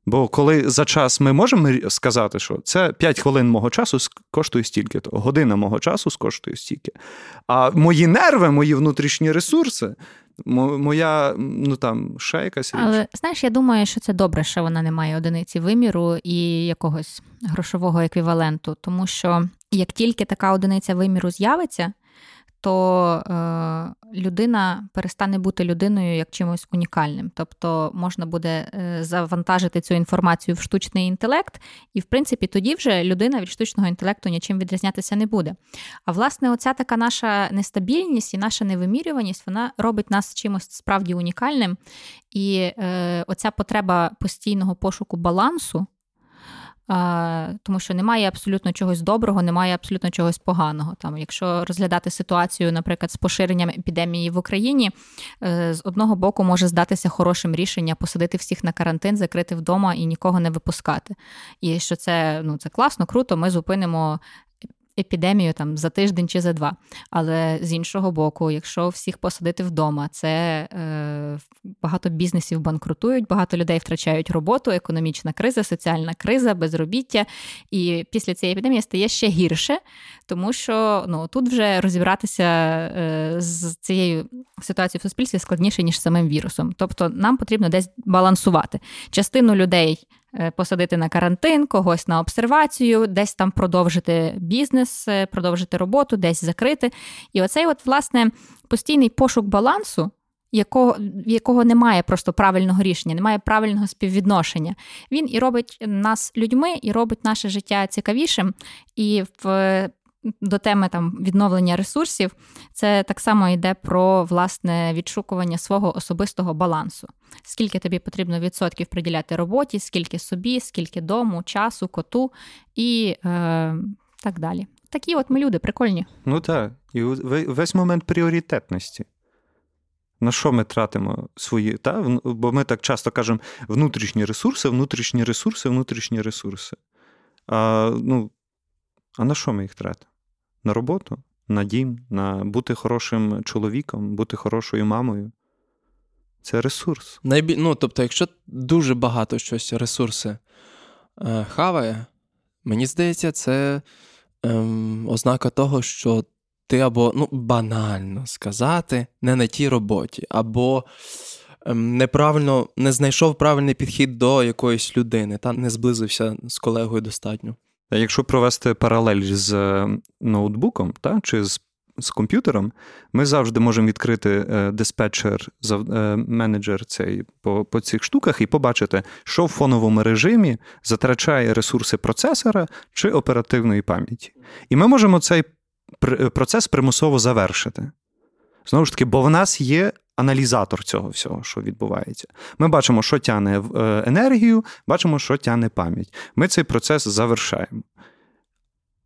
Бо коли за час ми можемо сказати, що це п'ять хвилин мого часу коштує стільки, то година мого часу коштує стільки. А мої нерви, мої внутрішні ресурси, моя, ну там, ще якась річ. Але, знаєш, я думаю, що це добре, що вона не має одиниці виміру і якогось грошового еквіваленту. Тому що як тільки така одиниця виміру з'явиться, то е, людина перестане бути людиною як чимось унікальним. Тобто можна буде е, завантажити цю інформацію в штучний інтелект, і, в принципі, тоді вже людина від штучного інтелекту нічим відрізнятися не буде. А, власне, оця така наша нестабільність і наша невимірюваність, вона робить нас чимось справді унікальним. І е, оця потреба постійного пошуку балансу, тому що немає абсолютно чогось доброго, немає абсолютно чогось поганого. Там, якщо розглядати ситуацію, наприклад, з поширенням епідемії в Україні, з одного боку може здатися хорошим рішення посадити всіх на карантин, закрити вдома і нікого не випускати. І що це, ну, це класно, круто, ми зупинимо епідемію там за тиждень чи за два. Але з іншого боку, якщо всіх посадити вдома, це е, багато бізнесів банкрутують, багато людей втрачають роботу, економічна криза, соціальна криза, безробіття. І після цієї епідемії стає ще гірше, тому що ну, тут вже розібратися е, з цією ситуацією в суспільстві складніше, ніж самим вірусом. Тобто нам потрібно десь балансувати. Частину людей посадити на карантин, когось на обсервацію, десь там продовжити бізнес, продовжити роботу, десь закрити. І оцей от, власне, постійний пошук балансу, якого, якого немає просто правильного рішення, немає правильного співвідношення. Він і робить нас людьми, і робить наше життя цікавішим. І в, до теми там, відновлення ресурсів це так само йде про власне відшукування свого особистого балансу. Скільки тобі потрібно відсотків приділяти роботі, скільки собі, скільки дому, часу, коту і е, так далі. Такі от ми люди, прикольні. Ну так, і весь момент пріоритетності. На що ми тратимо свої, та? Бо ми так часто кажемо внутрішні ресурси, внутрішні ресурси, внутрішні ресурси. А, ну, а на що ми їх тратимо? На роботу, на дім, на бути хорошим чоловіком, бути хорошою мамою. Це ресурс. Найбіль... Ну, тобто, якщо дуже багато щось ресурси е, хаває, мені здається, це ем, ознака того, що ти або, ну, банально сказати, не на тій роботі, або ем, неправильно, не знайшов правильний підхід до якоїсь людини, та не зблизився з колегою достатньо. Якщо провести паралель з ноутбуком, та, чи з з комп'ютером, ми завжди можемо відкрити е, диспетчер, зав, е, менеджер цей по, по цих штуках і побачити, що в фоновому режимі затрачає ресурси процесора чи оперативної пам'яті. І ми можемо цей пр- процес примусово завершити. Знову ж таки, бо в нас є аналізатор цього всього, що відбувається. Ми бачимо, що тягне енергію, бачимо, що тягне пам'ять. Ми цей процес завершаємо.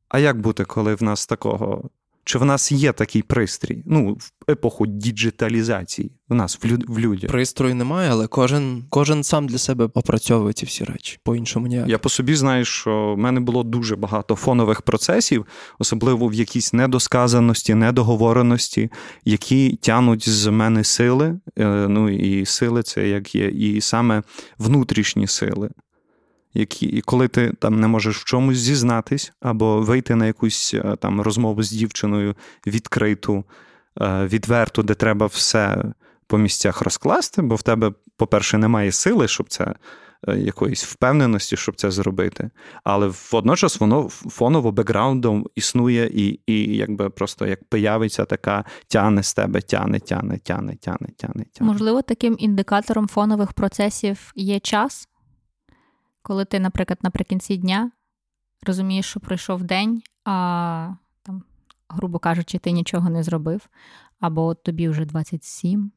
А як бути, коли в нас такого... Чи в нас є такий пристрій? Ну, в епоху діджиталізації в нас, в, люд, в людях. Пристрою немає, але кожен, кожен сам для себе опрацьовує ці всі речі. По-іншому ніяк. Я по собі знаю, що в мене було дуже багато фонових процесів, особливо в якійсь недосказаності, недоговореності, які тянуть з мене сили. Ну, і сили це як є, і саме внутрішні сили. Які, і коли ти там не можеш в чомусь зізнатись, або вийти на якусь там розмову з дівчиною відкриту, відверту, де треба все по місцях розкласти, бо в тебе, по-перше, немає сили, щоб це, якоїсь впевненості, щоб це зробити. Але водночас воно фоново, бекграундом існує і, і якби просто як появиться така тяне з тебе, тяне, тяне, тяне, тяне, тяне. Можливо, таким індикатором фонових процесів є час? Коли ти, наприклад, наприкінці дня розумієш, що пройшов день, а, там, грубо кажучи, ти нічого не зробив, або тобі вже двадцять сім,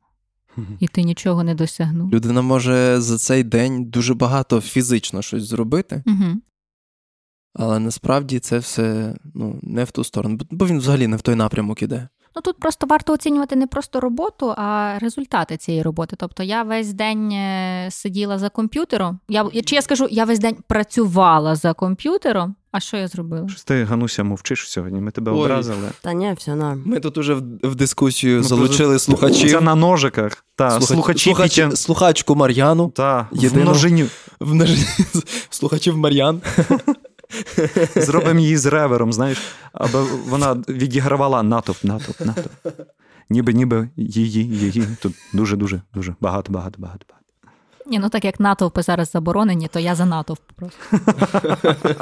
і ти нічого не досягнув. Людина може за цей день дуже багато фізично щось зробити, угу. Але насправді це все, ну, не в ту сторону, бо він взагалі не в той напрямок іде. Ну, тут просто варто оцінювати не просто роботу, а результати цієї роботи. Тобто я весь день сиділа за комп'ютером. Я, чи я скажу, я весь день працювала за комп'ютером, а що я зробила? Що ти, Гануся, мовчиш сьогодні? Ми тебе Ой. образили. Та ні, все нормально. Ми тут уже в, в дискусію ну, залучили слухачів. Це на ножиках. Та, Слуха... слухачів... Слухач... Слухачку Мар'яну. Та, єдину... в множиню. В множиню. Слухачів Мар'ян. Зробимо її з ревером, знаєш, аби вона відігравала натовп, натовп, натовп. Ніби, ніби її, її. Тут дуже-дуже, дуже багато, багато, багато. Ні, ну так як натовпи зараз заборонені, то я за натовп просто.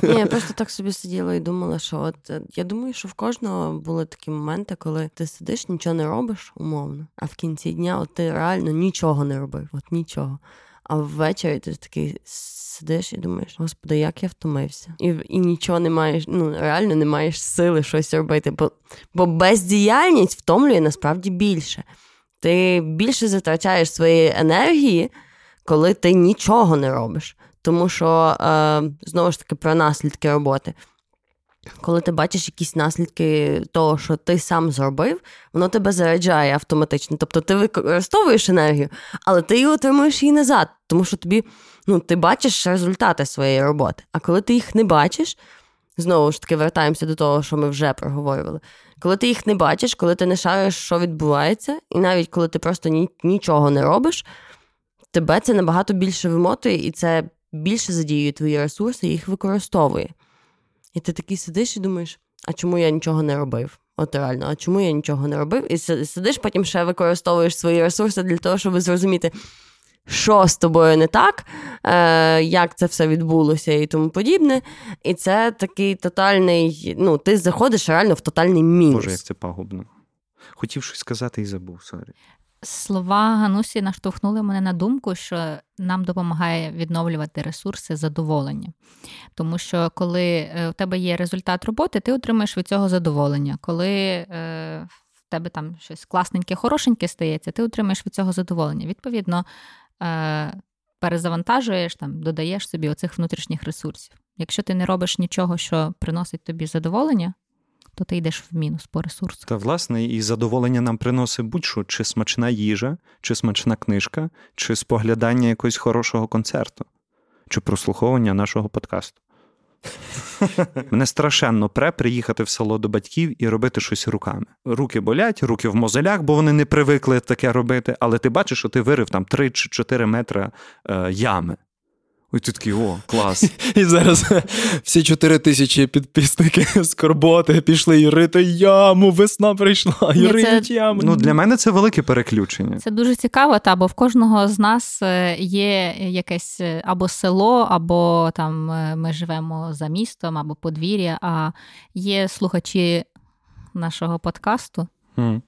Ні, я просто так собі сиділа і думала, що от, я думаю, що в кожного були такі моменти, коли ти сидиш, нічого не робиш, умовно, а в кінці дня от ти реально нічого не робив, от нічого. А ввечері ти такий сидиш і думаєш, господи, як я втомився. І, і нічого не маєш, ну, реально не маєш сили щось робити, бо, бо бездіяльність втомлює насправді більше. Ти більше затрачаєш своєї енергії, коли ти нічого не робиш. Тому що, е, знову ж таки, про наслідки роботи. Коли ти бачиш якісь наслідки того, що ти сам зробив, воно тебе заряджає автоматично. Тобто ти використовуєш енергію, але ти її отримуєш її назад, тому що тобі, ну, ти бачиш результати своєї роботи. А коли ти їх не бачиш, знову ж таки, вертаємося до того, що ми вже проговорювали. Коли ти їх не бачиш, коли ти не шариш, що відбувається, і навіть коли ти просто нічого не робиш, тебе це набагато більше вимотує, і це більше задіює твої ресурси, і їх використовує. І ти такий сидиш і думаєш, а чому я нічого не робив? От реально, а чому я нічого не робив? І сидиш, потім ще використовуєш свої ресурси для того, щоб зрозуміти, що з тобою не так, як це все відбулося і тому подібне. І це такий тотальний, ну, ти заходиш реально в тотальний мінус. Боже, як це пагубно. Хотів щось сказати і забув, сорі. Слова Ганусі наштовхнули мене на думку, що нам допомагає відновлювати ресурси задоволення. Тому що коли у тебе є результат роботи, ти отримаєш від цього задоволення. Коли е, в тебе там щось класненьке, хорошеньке стається, ти отримаєш від цього задоволення. Відповідно, е, перезавантажуєш, там, додаєш собі оцих внутрішніх ресурсів. Якщо ти не робиш нічого, що приносить тобі задоволення, то ти йдеш в мінус по ресурсу. Та, власне, і задоволення нам приносить будь-що. Чи смачна їжа, чи смачна книжка, чи споглядання якогось хорошого концерту, чи прослуховування нашого подкасту. Мене страшенно пре приїхати в село до батьків і робити щось руками. Руки болять, руки в мозолях, бо вони не привикли таке робити, але ти бачиш, що ти вирив там три чи чотири метри е, ями. Ой, ти такий, о, клас. І зараз всі чотири тисячі підписників Скорботи пішли і рити яму, весна прийшла, і рить яму. Ну, для мене це велике переключення. Це дуже цікаво, та, бо в кожного з нас є якесь або село, або там ми живемо за містом, або подвір'я, а є слухачі нашого подкасту, mm.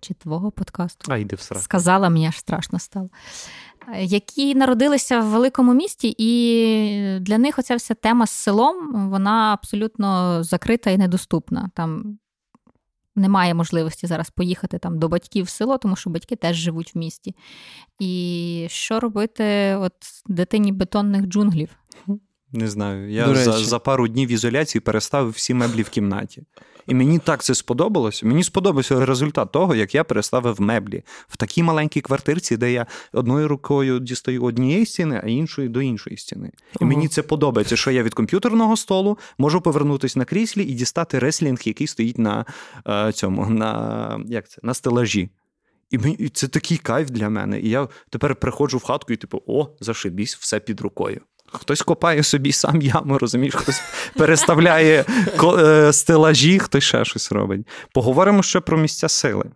чи твого подкасту. А, йди в сраку. Сказала, мені аж страшно стало. Які народилися в великому місті, і для них оця вся тема з селом, вона абсолютно закрита і недоступна. Там немає можливості зараз поїхати там, до батьків в село, тому що батьки теж живуть в місті. І що робити от дитині бетонних джунглів? Не знаю. Я за, за пару днів ізоляції переставив всі меблі в кімнаті. І мені так це сподобалось. Мені сподобався результат того, як я переставив меблі в такій маленькій квартирці, де я одною рукою дістаю однієї стіни, а іншою до іншої стіни. І ага. мені це подобається, що я від комп'ютерного столу можу повернутися на кріслі і дістати реслінг, який стоїть на е, цьому, на, як це, на стелажі. І це такий кайф для мене. І я тепер приходжу в хатку і типу, о, зашибісь, все під рукою. Хтось копає собі сам яму, розумієш, хтось переставляє стелажі, хтось ще щось робить. Поговоримо ще про місця сили.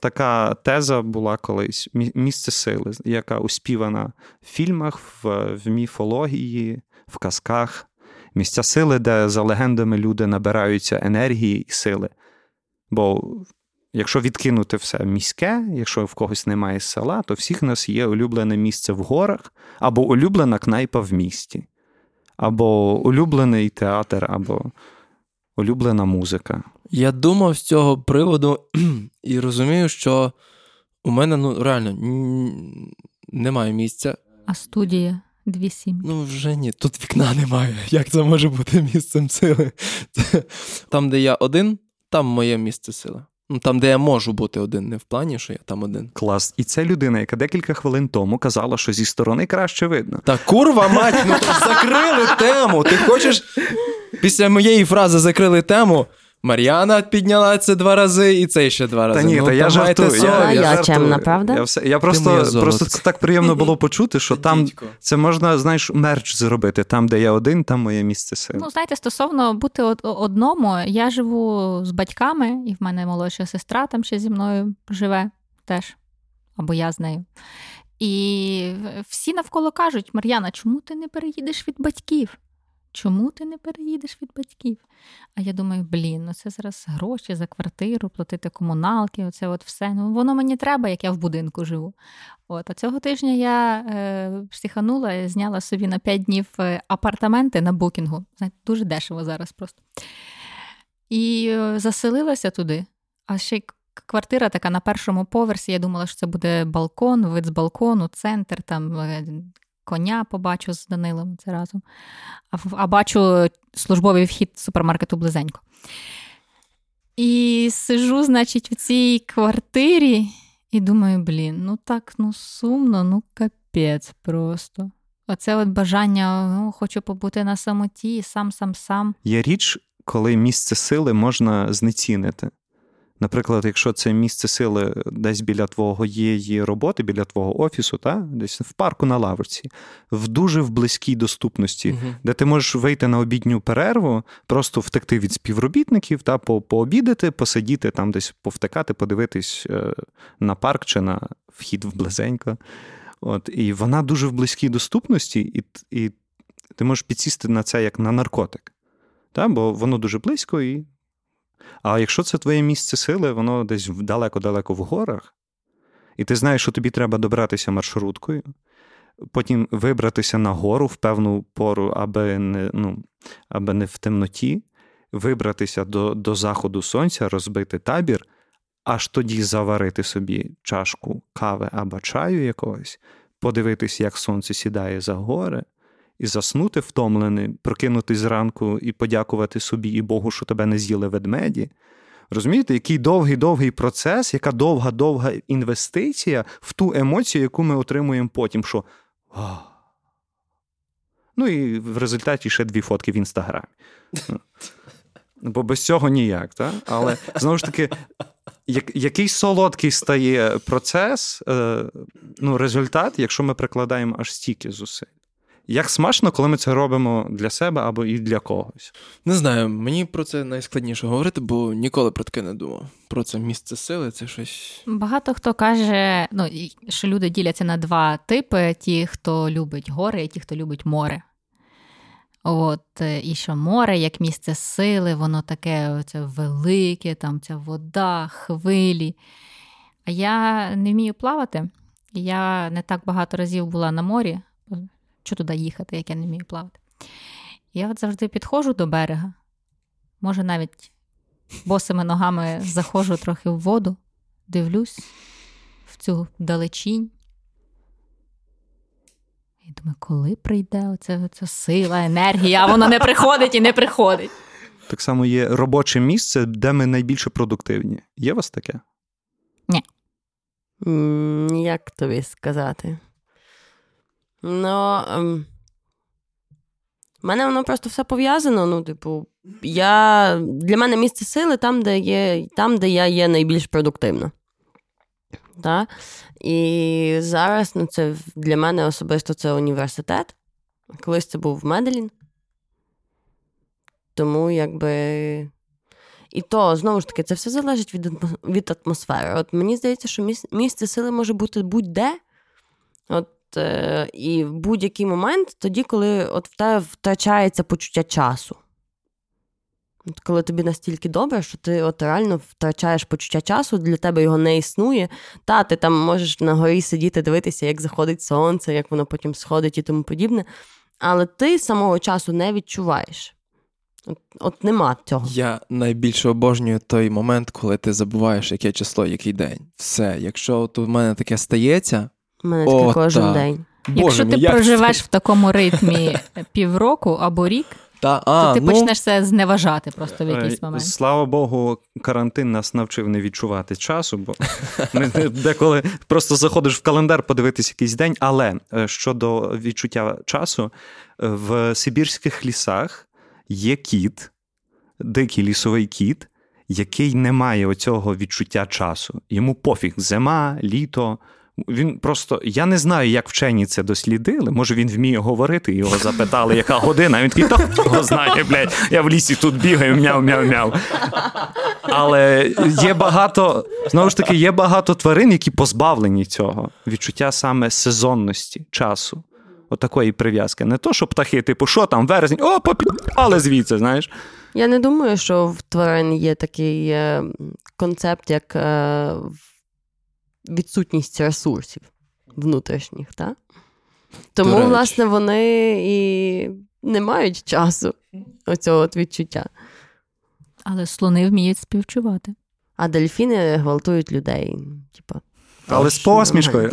Така теза була колись, місце сили, яка успівана в фільмах, в, в міфології, в казках. Місця сили, де за легендами люди набираються енергії і сили. Бо якщо відкинути все міське, якщо в когось немає села, то всіх нас є улюблене місце в горах, або улюблена кнайпа в місті, або улюблений театр, або улюблена музика. Я думав з цього приводу і розумію, що у мене, ну, реально, немає місця. А студія? Дві сім'ї. Ну, вже ні. Тут вікна немає. Як це може бути місцем сили? Там, де я один, там моє місце сили. Там, де я можу бути один, не в плані, що я там один. Клас. І це людина, яка декілька хвилин тому казала, що зі сторони краще видно. Та курва мать, ну закрили тему. Ти хочеш? Після моєї фрази закрили тему. Мар'яна підняла це два рази, і це ще два рази. Та ні, ну, та я жартую. Я, я, я жартую. Чемна, правда? Я, все, я просто, просто це так приємно було почути, що там це можна, знаєш, мерч зробити. Там, де я один, там моє місце сили. Ну, знаєте, стосовно бути одному, я живу з батьками, і в мене молодша сестра там ще зі мною живе теж, або я з нею. І всі навколо кажуть, Мар'яна, чому ти не переїдеш від батьків? Чому ти не переїдеш від батьків? А я думаю, блін, ну це зараз гроші за квартиру, платити комуналки, оце от все. Ну воно мені треба, як я в будинку живу. От, а цього тижня я е, психанула і зняла собі на п'ять днів апартаменти на букінгу. Знаєте, дуже дешево зараз просто. І е, заселилася туди. А ще й квартира така на першому поверсі. Я думала, що це буде балкон, вид з балкону, центр, там... Е, коня побачу з Данилом це разом. А, а бачу службовий вхід супермаркету близенько. І сижу, значить, в цій квартирі і думаю, блін, ну так, ну сумно, ну капець просто. Оце от бажання, ну, хочу побути на самоті, сам-сам-сам. Є річ, коли місце сили можна знецінити. Наприклад, якщо це місце сили десь біля твоєї роботи, біля твого офісу, та десь в парку на лавочці, в дуже в близькій доступності, угу. де ти можеш вийти на обідню перерву, просто втекти від співробітників, та по пообідати, посидіти там десь, повтикати, подивитись на парк чи на вхід вблизенько. От, і вона дуже в близькій доступності, і, і ти можеш підсісти на це як на наркотик, та, бо воно дуже близько і... А якщо це твоє місце сили, воно десь далеко-далеко в горах, і ти знаєш, що тобі треба добратися маршруткою, потім вибратися нагору в певну пору, аби не, ну, аби не в темноті, вибратися до, до заходу сонця, розбити табір, аж тоді заварити собі чашку кави або чаю якогось, подивитись, як сонце сідає за гори, і заснути втомлений, прокинутись зранку і подякувати собі і Богу, що тебе не з'їли ведмеді. Розумієте, який довгий-довгий процес, яка довга-довга інвестиція в ту емоцію, яку ми отримуємо потім, що ну і в результаті ще дві фотки в Інстаграмі. Бо без цього ніяк, так? Але, знову ж таки, як, який солодкий стає процес, е, ну, результат, якщо ми прикладаємо аж стільки зусиль. Як смачно, коли ми це робимо для себе або і для когось? Не знаю, мені про це найскладніше говорити, бо ніколи про таке не думав. Про це місце сили, це щось... Багато хто каже, ну, що люди діляться на два типи. Ті, хто любить гори, і ті, хто любить море. От, і що море, як місце сили, воно таке оце велике, там ця вода, хвилі. А я не вмію плавати. Я не так багато разів була на морі. Чого туди їхати, як я не вмію плавати? Я от завжди підходжу до берега. Може, навіть босими ногами заходжу трохи в воду, дивлюсь в цю далечінь. І думаю, коли прийде оце, оце сила, енергія, а воно не приходить і не приходить. Так само є робоче місце, де ми найбільше продуктивні. Є у вас таке? Ні. Mm, як тобі сказати? Ну, в мене воно просто все пов'язано. Ну, типу, я, для мене місце сили там, де є, там, де я є найбільш продуктивна. Да? І зараз, ну, це для мене особисто це університет. Колись це був Меделін. Тому, якби... І то, знову ж таки, це все залежить від, від атмосфери. От мені здається, що місце сили може бути будь-де. От, е, і в будь-який момент, тоді, коли от в тебе втрачається почуття часу. От коли тобі настільки добре, що ти от реально втрачаєш почуття часу, для тебе його не існує. Та, ти там можеш на горі сидіти, дивитися, як заходить сонце, як воно потім сходить і тому подібне. Але ти самого часу не відчуваєш. От, от нема цього. Я найбільше обожнюю той момент, коли ти забуваєш, яке число, який день. Все, якщо от у мене таке стається... У мене таке о, кожен та. День. Боже, якщо ти проживеш це... в такому ритмі півроку або рік... Та, а, ти ну... почнеш це зневажати просто в якийсь момент. Слава Богу, карантин нас навчив не відчувати часу, бо деколи просто заходиш в календар подивитись якийсь день. Але щодо відчуття часу, в сибірських лісах є кіт, дикий лісовий кіт, який не має оцього відчуття часу. Йому пофіг, зима, літо. Він просто, я не знаю, як вчені це дослідили, може він вміє говорити, його запитали, яка година, а він такий, хто його знає, блядь, я в лісі тут бігаю, мяу-мяу-мяу. Але є багато, знову ж таки, є багато тварин, які позбавлені цього, відчуття саме сезонності, часу, отакої прив'язки. Не то, що птахи, типу, що там, вересень, о, поп'яли звідси, знаєш. Я не думаю, що в тварин є такий е, концепт, як е, відсутність ресурсів внутрішніх, так? Тому, власне, вони і не мають часу оцього от відчуття. Але слони вміють співчувати. А дельфіни гвалтують людей. Типа, але з посмішкою.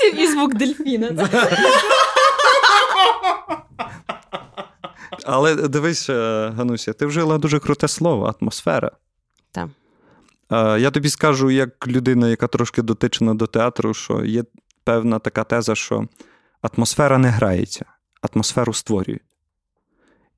Це і звук дельфіна. Але дивись, Гануся, ти вжила дуже круте слово – атмосфера. Так. Я тобі скажу, як людина, яка трошки дотичена до театру, що є певна така теза, що атмосфера не грається, атмосферу створюють.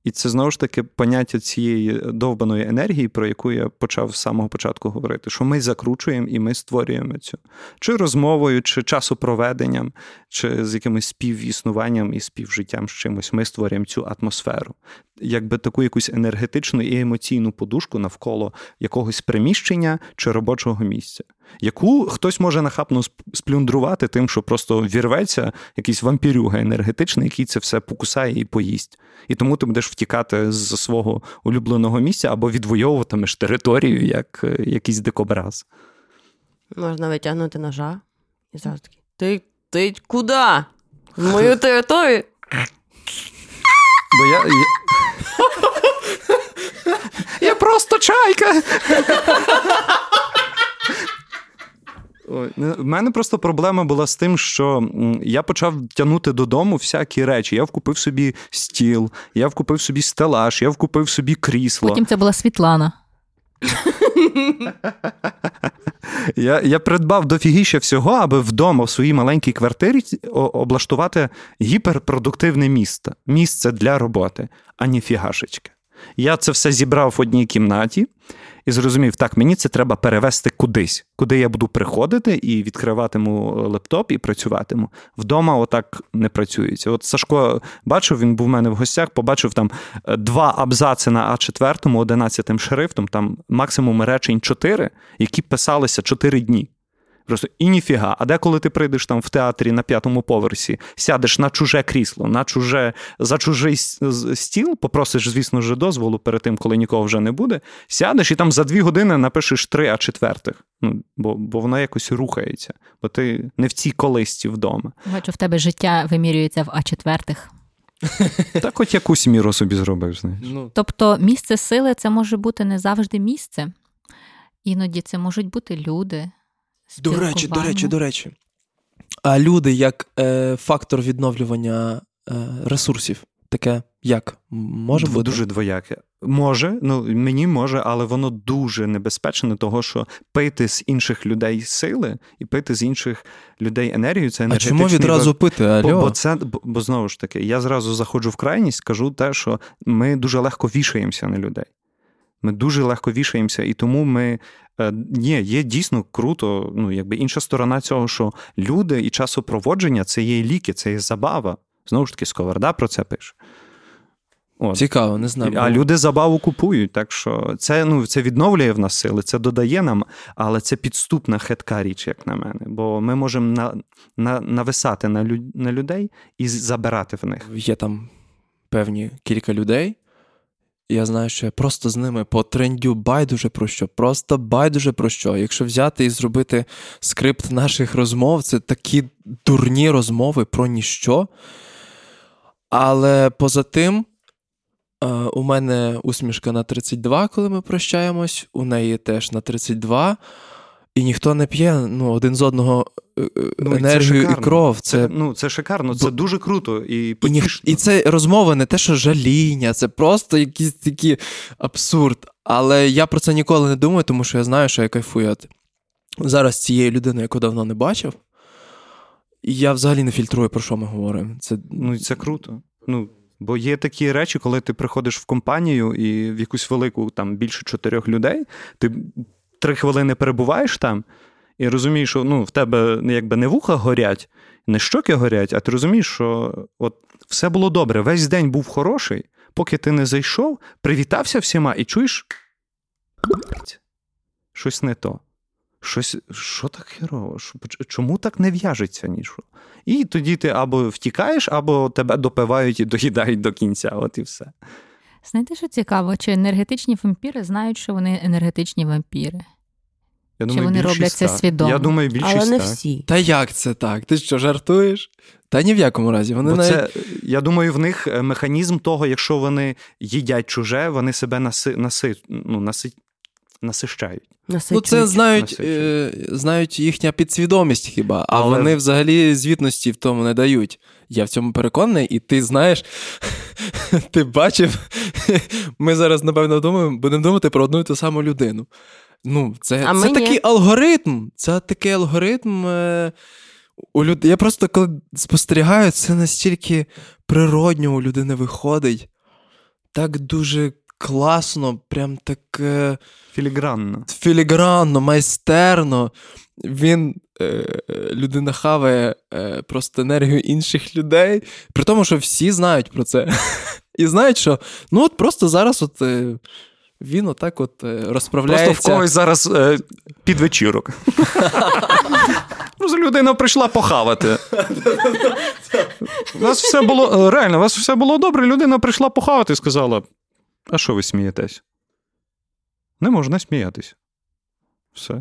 І це, знову ж таки, поняття цієї довбаної енергії, про яку я почав з самого початку говорити, що ми закручуємо і ми створюємо цю. Чи розмовою, чи часопроведенням, чи з якимось співіснуванням і співжиттям з чимось. Ми створюємо цю атмосферу. якби таку якусь енергетичну і емоційну подушку навколо якогось приміщення чи робочого місця, яку хтось може нахапно сплюндрувати тим, що просто вірветься якийсь вампірюга енергетичний, який це все покусає і поїсть. І тому ти будеш втікати з свого улюбленого місця або відвоюватимеш територію, як якийсь дикобраз. Можна витягнути ножа і зараз такий: Ти, ти куди? В мою територію? Бо я... я... я просто чайка! У мене просто проблема була з тим, що я почав тягнути додому всякі речі. Я вкупив собі стіл, я вкупив собі стелаж, я вкупив собі крісло. Потім це була Світлана. я, я придбав дофігіще всього, аби вдома в своїй маленькій квартирі облаштувати гіперпродуктивне місце. Місце для роботи, а ніфігашечки. Я це все зібрав в одній кімнаті і зрозумів, так, мені це треба перевести кудись, куди я буду приходити і відкриватиму лептоп і працюватиму. Вдома отак не працюється. От Сашко бачив, він був в мене в гостях, побачив там два абзаци на а чотири, одинадцятим шрифтом, там максимум речень чотири, які писалися чотири дні. Просто і ніфіга. А деколи ти прийдеш там в театрі на п'ятому поверсі, сядеш на чуже крісло, на чуже, за чужий стіл, попросиш, звісно ж, дозволу перед тим, коли нікого вже не буде, сядеш і там за дві години напишеш три а чотири. Ну, бо, бо воно якось рухається. Бо ти не в цій колисці вдома. Бачу, в тебе життя вимірюється в а чотири. Так от якусь міру собі зробив, знаєш. Ну. Тобто місце сили – це може бути не завжди місце. Іноді це можуть бути люди. До речі, до речі, до речі. А люди як е, фактор відновлювання е, ресурсів, таке як? Може Д- бути? Дуже двояке. Може, ну мені може, але воно дуже небезпечне того, що пити з інших людей сили і пити з інших людей енергію, це енергетичний... А чому відразу бо... пити? Алло? Бо, це, бо, бо знову ж таки, я зразу заходжу в крайність, кажу те, що ми дуже легко вішаємося на людей. Ми дуже легко вішаємося, і тому ми... Ні, є дійсно круто, ну, якби інша сторона цього, що люди і часопроводження – це є ліки, це є забава. Знову ж таки, Сковорода про це пише. От. Цікаво, не знаю. А люди забаву купують, так що це, ну, це відновлює в нас сили, це додає нам, але це підступна хитка річ, як на мене. Бо ми можемо на, на, нависати на, люд, на людей і забирати в них. Є там певні кілька людей. Я знаю, що я просто з ними по трендю байдуже про що, просто байдуже про що. Якщо взяти і зробити скрипт наших розмов, це такі дурні розмови про ніщо. Але поза тим, у мене усмішка на тридцять два, коли ми прощаємось, у неї теж на тридцять два. І ніхто не п'є, ну, один з одного ну, енергію і кров. Це... це ну, це шикарно, це Бо... дуже круто і потішно. І, і це розмова не те, що жаління, це просто якийсь такий абсурд. Але я про це ніколи не думаю, тому що я знаю, що я кайфую от зараз цієї людини, яку давно не бачив. І я взагалі не фільтрую, про що ми говоримо. Це... Ну, і це круто. Ну, бо є такі речі, коли ти приходиш в компанію і в якусь велику, там, більше чотирьох людей, ти... Три хвилини перебуваєш там і розумієш, що ну, в тебе якби не вуха горять, не щоки горять, а ти розумієш, що от все було добре, весь день був хороший, поки ти не зайшов, привітався всіма і чуєш, щось не то. Щось, що так херово? Чому так не в'яжеться нічого? І тоді ти або втікаєш, або тебе допивають і доїдають до кінця, от і все. Знаєте, що цікаво? Чи енергетичні вампіри знають, що вони енергетичні вампіри? Я думаю, чи вони роблять це свідомо? Я думаю, більшість так. Але не всі. Та як це так? Ти що, жартуєш? Та ні в якому разі. Вони навіть... це, я думаю, в них механізм того, якщо вони їдять чуже, вони себе наси, наси, ну, наси, насищають. Насичують. Ну, це знають, е, знають їхня підсвідомість хіба, а але... вони взагалі звітності в тому не дають. Я в цьому переконаний, і ти знаєш, ти бачив, ми зараз, напевно, думаємо, будемо думати про одну і ту саму людину. Ну, це, це такий алгоритм, це такий алгоритм е, у люд... Я просто, коли спостерігаю, це настільки природньо у людини виходить, так дуже класно, прям так... Е... Філігранно. Філігранно, майстерно. Він, е, людина хаває е, просто енергію інших людей, при тому, що всі знають про це. і знають, що ну от просто зараз от він отак от розправляється. Просто в когось зараз е, підвечірок. Людина прийшла похавати. У вас все було, реально, у вас все було добре, людина прийшла похавати і сказала, а що ви смієтесь? Не можна сміятись. Все.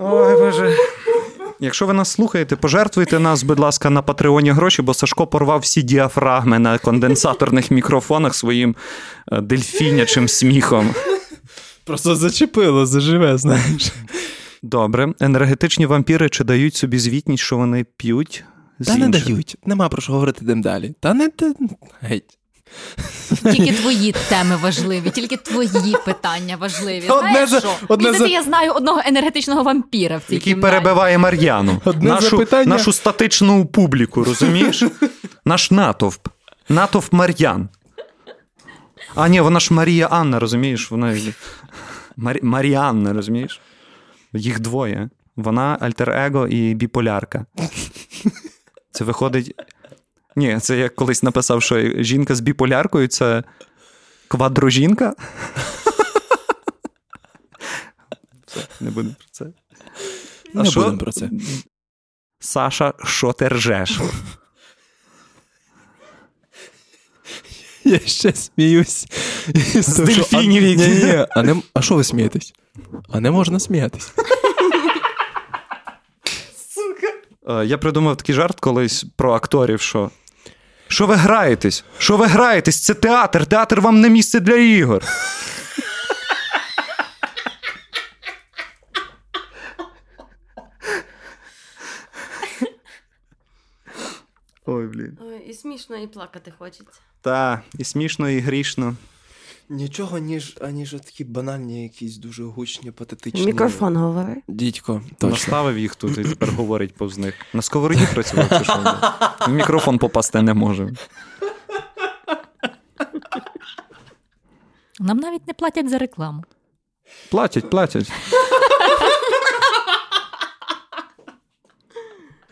Ой, Боже. Якщо ви нас слухаєте, пожертвуйте нас, будь ласка, на Патреоні гроші, бо Сашко порвав всі діафрагми на конденсаторних мікрофонах своїм дельфінячим сміхом. Просто зачепило, заживе, знаєш. Добре. Енергетичні вампіри чи дають собі звітність, що вони п'ють? Та не дають. Нема про що говорити, йдемо далі. Та не дають. Геть. Тільки твої теми важливі, тільки твої питання важливі. Знаєш що? Одне за... Я знаю одного енергетичного вампіра в цій кімнаті. Який перебиває Мар'яну. Нашу, запитання... нашу статичну публіку, розумієш? Наш натовп. Натовп Мар'ян. А ні, вона ж Марія Анна, розумієш? Вона... Марі... Мар'янна, розумієш? Їх двоє. Вона альтер-его і біполярка. Це виходить... Ні, це я колись написав, що жінка з біполяркою – це квадрожінка. Все, не будемо про це. Не а будемо про це. Саша, що ти ржеш? Я ще сміюсь. З дельфінів які. А що ви смієтесь? А не можна сміятись. Сука. Я придумав такий жарт колись про акторів, що... Що ви граєтесь? Що ви граєтесь? Це театр. Театр вам не місце для ігор. Ой, блін. Ой, і смішно, і плакати хочеться. Та, і смішно, і грішно. Нічого, ніж, аніж такі банальні якісь дуже гучні, патетичні... Мікрофон говори. Дідько, точно. Наставив їх тут і тепер говорить повз них. На сковороді працював, чи що? В мікрофон попасти не може. Нам навіть не платять за рекламу. Платять, платять.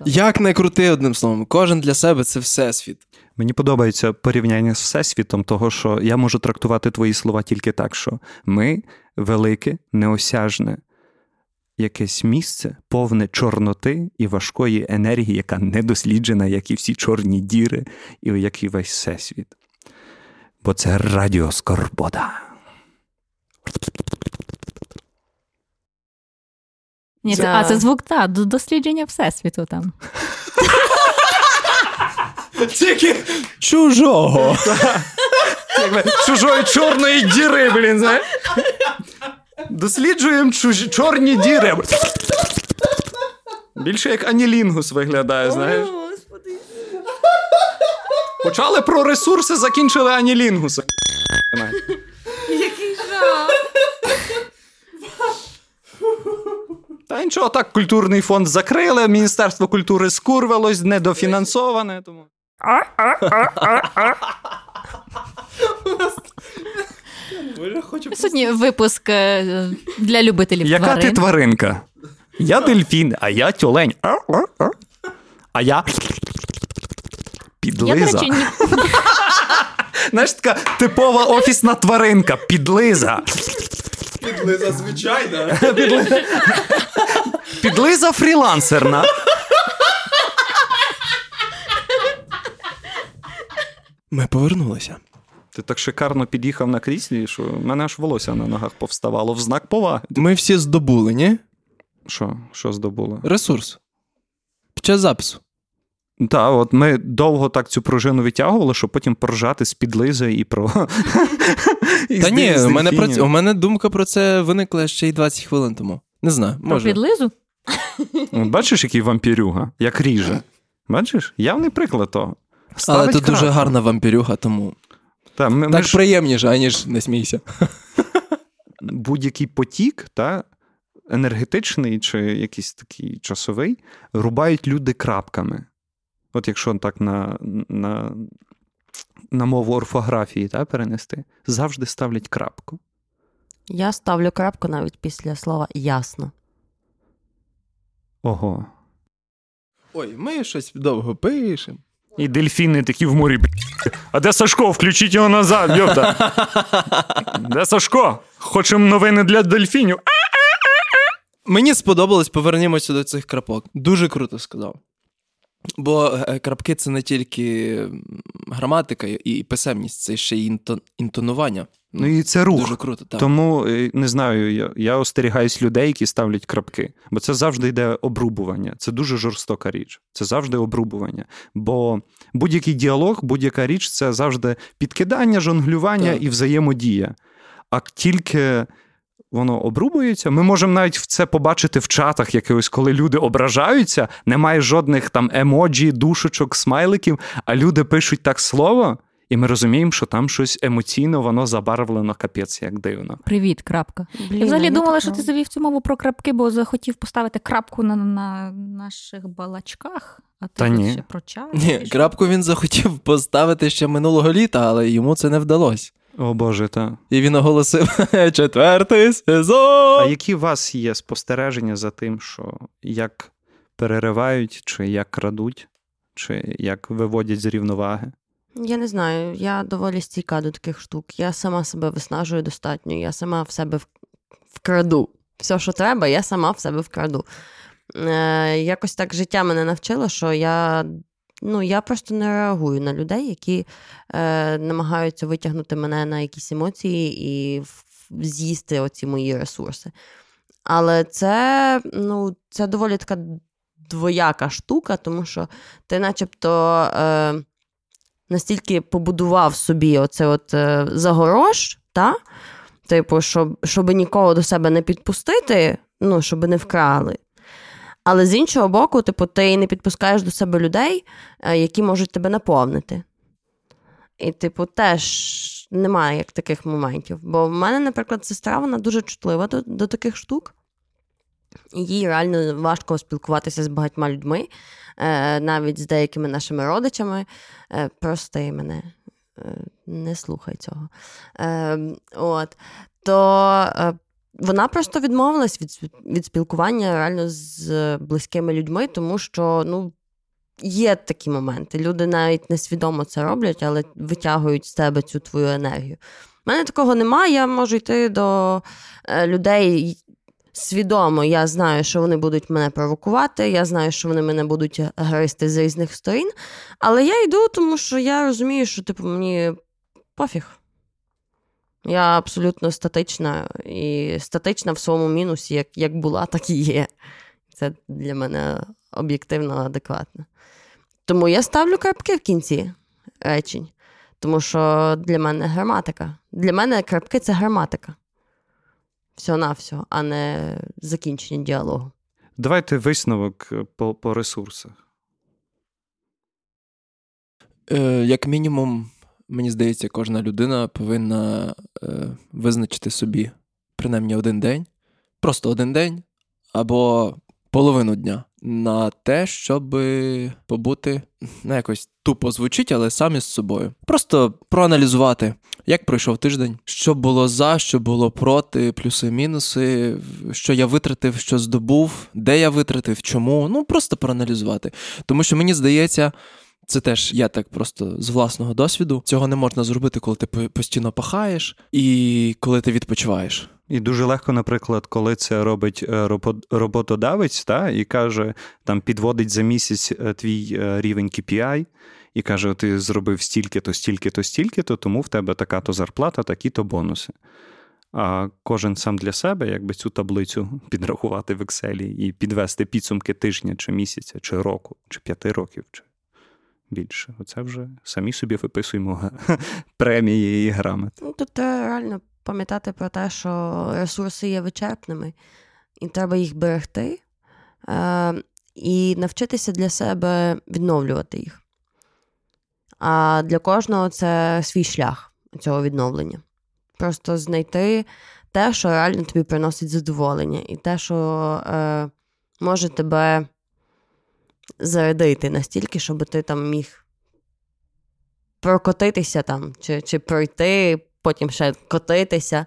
Як не крути, одним словом, кожен для себе – це всесвіт. Мені подобається порівняння з всесвітом того, що я можу трактувати твої слова тільки так, що ми – велике, неосяжне, якесь місце, повне чорноти і важкої енергії, яка недосліджена, як і всі чорні діри, і як і весь всесвіт. Бо це Радіо Скорбота. Ні, це... А, це звук, так, дослідження всесвіту там. Тільки чужого. Чужої чорної діри, блін, знаєш? Досліджуємо чуж... чорні діри. Більше як анілінгус виглядає, знаєш? О, Господи. Почали про ресурси, закінчили анілінгуса. Який жах. Та нічого, так культурний фонд закрили, Міністерство культури скурвилось, недофінансоване, тому... А-а-а-а-а. Сьогодні випуск для любителів тварин. Яка ти тваринка? Я дельфін, а я тюлень. А-а-а. А я... Підлиза. Я, до речі, ні... Знаєш, така типова офісна тваринка. Підлиза. Підлиза звичайна. Підлиза, Підлиза фрілансерна. Ми повернулися. Ти так шикарно під'їхав на кріслі, що в мене аж волосся на ногах повставало в знак поваги. Ми всі здобули, ні? Що? Що здобули? Ресурс. Під час запису. Так, от ми довго так цю пружину витягували, щоб потім поржати з підлизи і про... Та ні, у мене думка про це виникла ще й двадцять хвилин тому. Не знаю, може. Про підлизу? Бачиш, який вампірюга? Як ріже. Бачиш? Явний приклад того. Ставить Але тут крат. Дуже гарна вампірюга, тому та, ми, так ми ж... приємніше, аніж не смійся. Будь-який потік, та, енергетичний чи якийсь такий часовий, рубають люди крапками. От якщо так на, на, на мову орфографії, та, перенести, завжди ставлять крапку. Я ставлю крапку навіть після слова «ясно». Ого. Ой, ми щось довго пишемо. І дельфіни такі в морі. А де Сашко? Включіть його назад, йопта. Де Сашко? Хочемо новини для дельфінів. Мені сподобалось, повернімося до цих крапок. Дуже круто сказав. Бо крапки – це не тільки граматика і писемність, це ще й інтонування. Ну і це рух. Дуже круто, так. Тому, не знаю, я, я остерігаюсь людей, які ставлять крапки. Бо це завжди йде обрубування. Це дуже жорстока річ. Це завжди обрубування. Бо будь-який діалог, будь-яка річ – це завжди підкидання, жонглювання так. і взаємодія. А тільки... воно обрубується. Ми можемо навіть це побачити в чатах якихось, коли люди ображаються, немає жодних там емоджі, душечок, смайликів, а люди пишуть так слово, і ми розуміємо, що там щось емоційно, воно забарвлено, капець, як дивно. Привіт, крапка. Блін, я взагалі думала, так, що ти завів цю мову про крапки, бо захотів поставити крапку на, на наших балачках, а ти Та ні. ще про чай. Ні, що? Крапку він захотів поставити ще минулого літа, але йому це не вдалося. О, Боже, так. І він оголосив четвертий сезон! А які у вас є спостереження за тим, що як переривають, чи як крадуть, чи як виводять з рівноваги? Я не знаю. Я доволі стійка до таких штук. Я сама себе виснажую достатньо. Я сама в себе вкраду. Все, що треба, я сама в себе вкраду. Е, якось так життя мене навчило, що я... Ну, я просто не реагую на людей, які е, намагаються витягнути мене на якісь емоції і з'їсти оці мої ресурси. Але це, ну, це доволі така двояка штука, тому що ти начебто е, настільки побудував собі оце от е, загорож, та? Типу, щоб, щоб нікого до себе не підпустити, ну, щоб не вкрали. Але з іншого боку, типу, ти не підпускаєш до себе людей, які можуть тебе наповнити. І, типу, теж немає як таких моментів. Бо в мене, наприклад, сестра, вона дуже чутлива до, до таких штук. Їй реально важко спілкуватися з багатьма людьми, навіть з деякими нашими родичами. Прости мене, не слухай цього. От. То... Вона просто відмовилась від, від спілкування реально з близькими людьми, тому що, ну, є такі моменти. Люди навіть несвідомо це роблять, але витягують з тебе цю твою енергію. У мене такого немає, я можу йти до людей свідомо. Я знаю, що вони будуть мене провокувати, я знаю, що вони мене будуть гристи з різних сторін, але я йду, тому що я розумію, що, типу, мені пофіг. Я абсолютно статична, і статична в своєму мінусі, як, як була, так і є. Це для мене об'єктивно адекватно. Тому я ставлю крапки в кінці речень, тому що для мене граматика. Для мене крапки – це граматика. Всього-навсього, а не закінчення діалогу. Давайте висновок по, по ресурсах. Е, як мінімум... Мені здається, кожна людина повинна е, визначити собі принаймні один день, просто один день, або половину дня на те, щоб побути, ну, якось тупо звучить, але сам із собою. Просто проаналізувати, як пройшов тиждень, що було за, що було проти, плюси-мінуси, що я витратив, що здобув, де я витратив, чому. Ну, просто проаналізувати. Тому що, мені здається... Це теж я так просто з власного досвіду. Цього не можна зробити, коли ти постійно пахаєш і коли ти відпочиваєш. І дуже легко, наприклад, коли це робить роботодавець, та, і каже, там підводить за місяць твій рівень кей пі ай, і каже, ти зробив стільки-то, стільки-то, стільки-то, тому в тебе така-то зарплата, такі-то бонуси. А кожен сам для себе, якби цю таблицю підрахувати в Excel і підвести підсумки тижня, чи місяця, чи року, чи п'яти років, чи... більше. Оце вже самі собі виписуємо премії і грамоти. Ну, тобто реально пам'ятати про те, що ресурси є вичерпними, і треба їх берегти, е- і навчитися для себе відновлювати їх. А для кожного це свій шлях цього відновлення. Просто знайти те, що реально тобі приносить задоволення, і те, що е- може тебе зарядити настільки, щоб ти там міг прокотитися там, чи, чи пройти, потім ще котитися.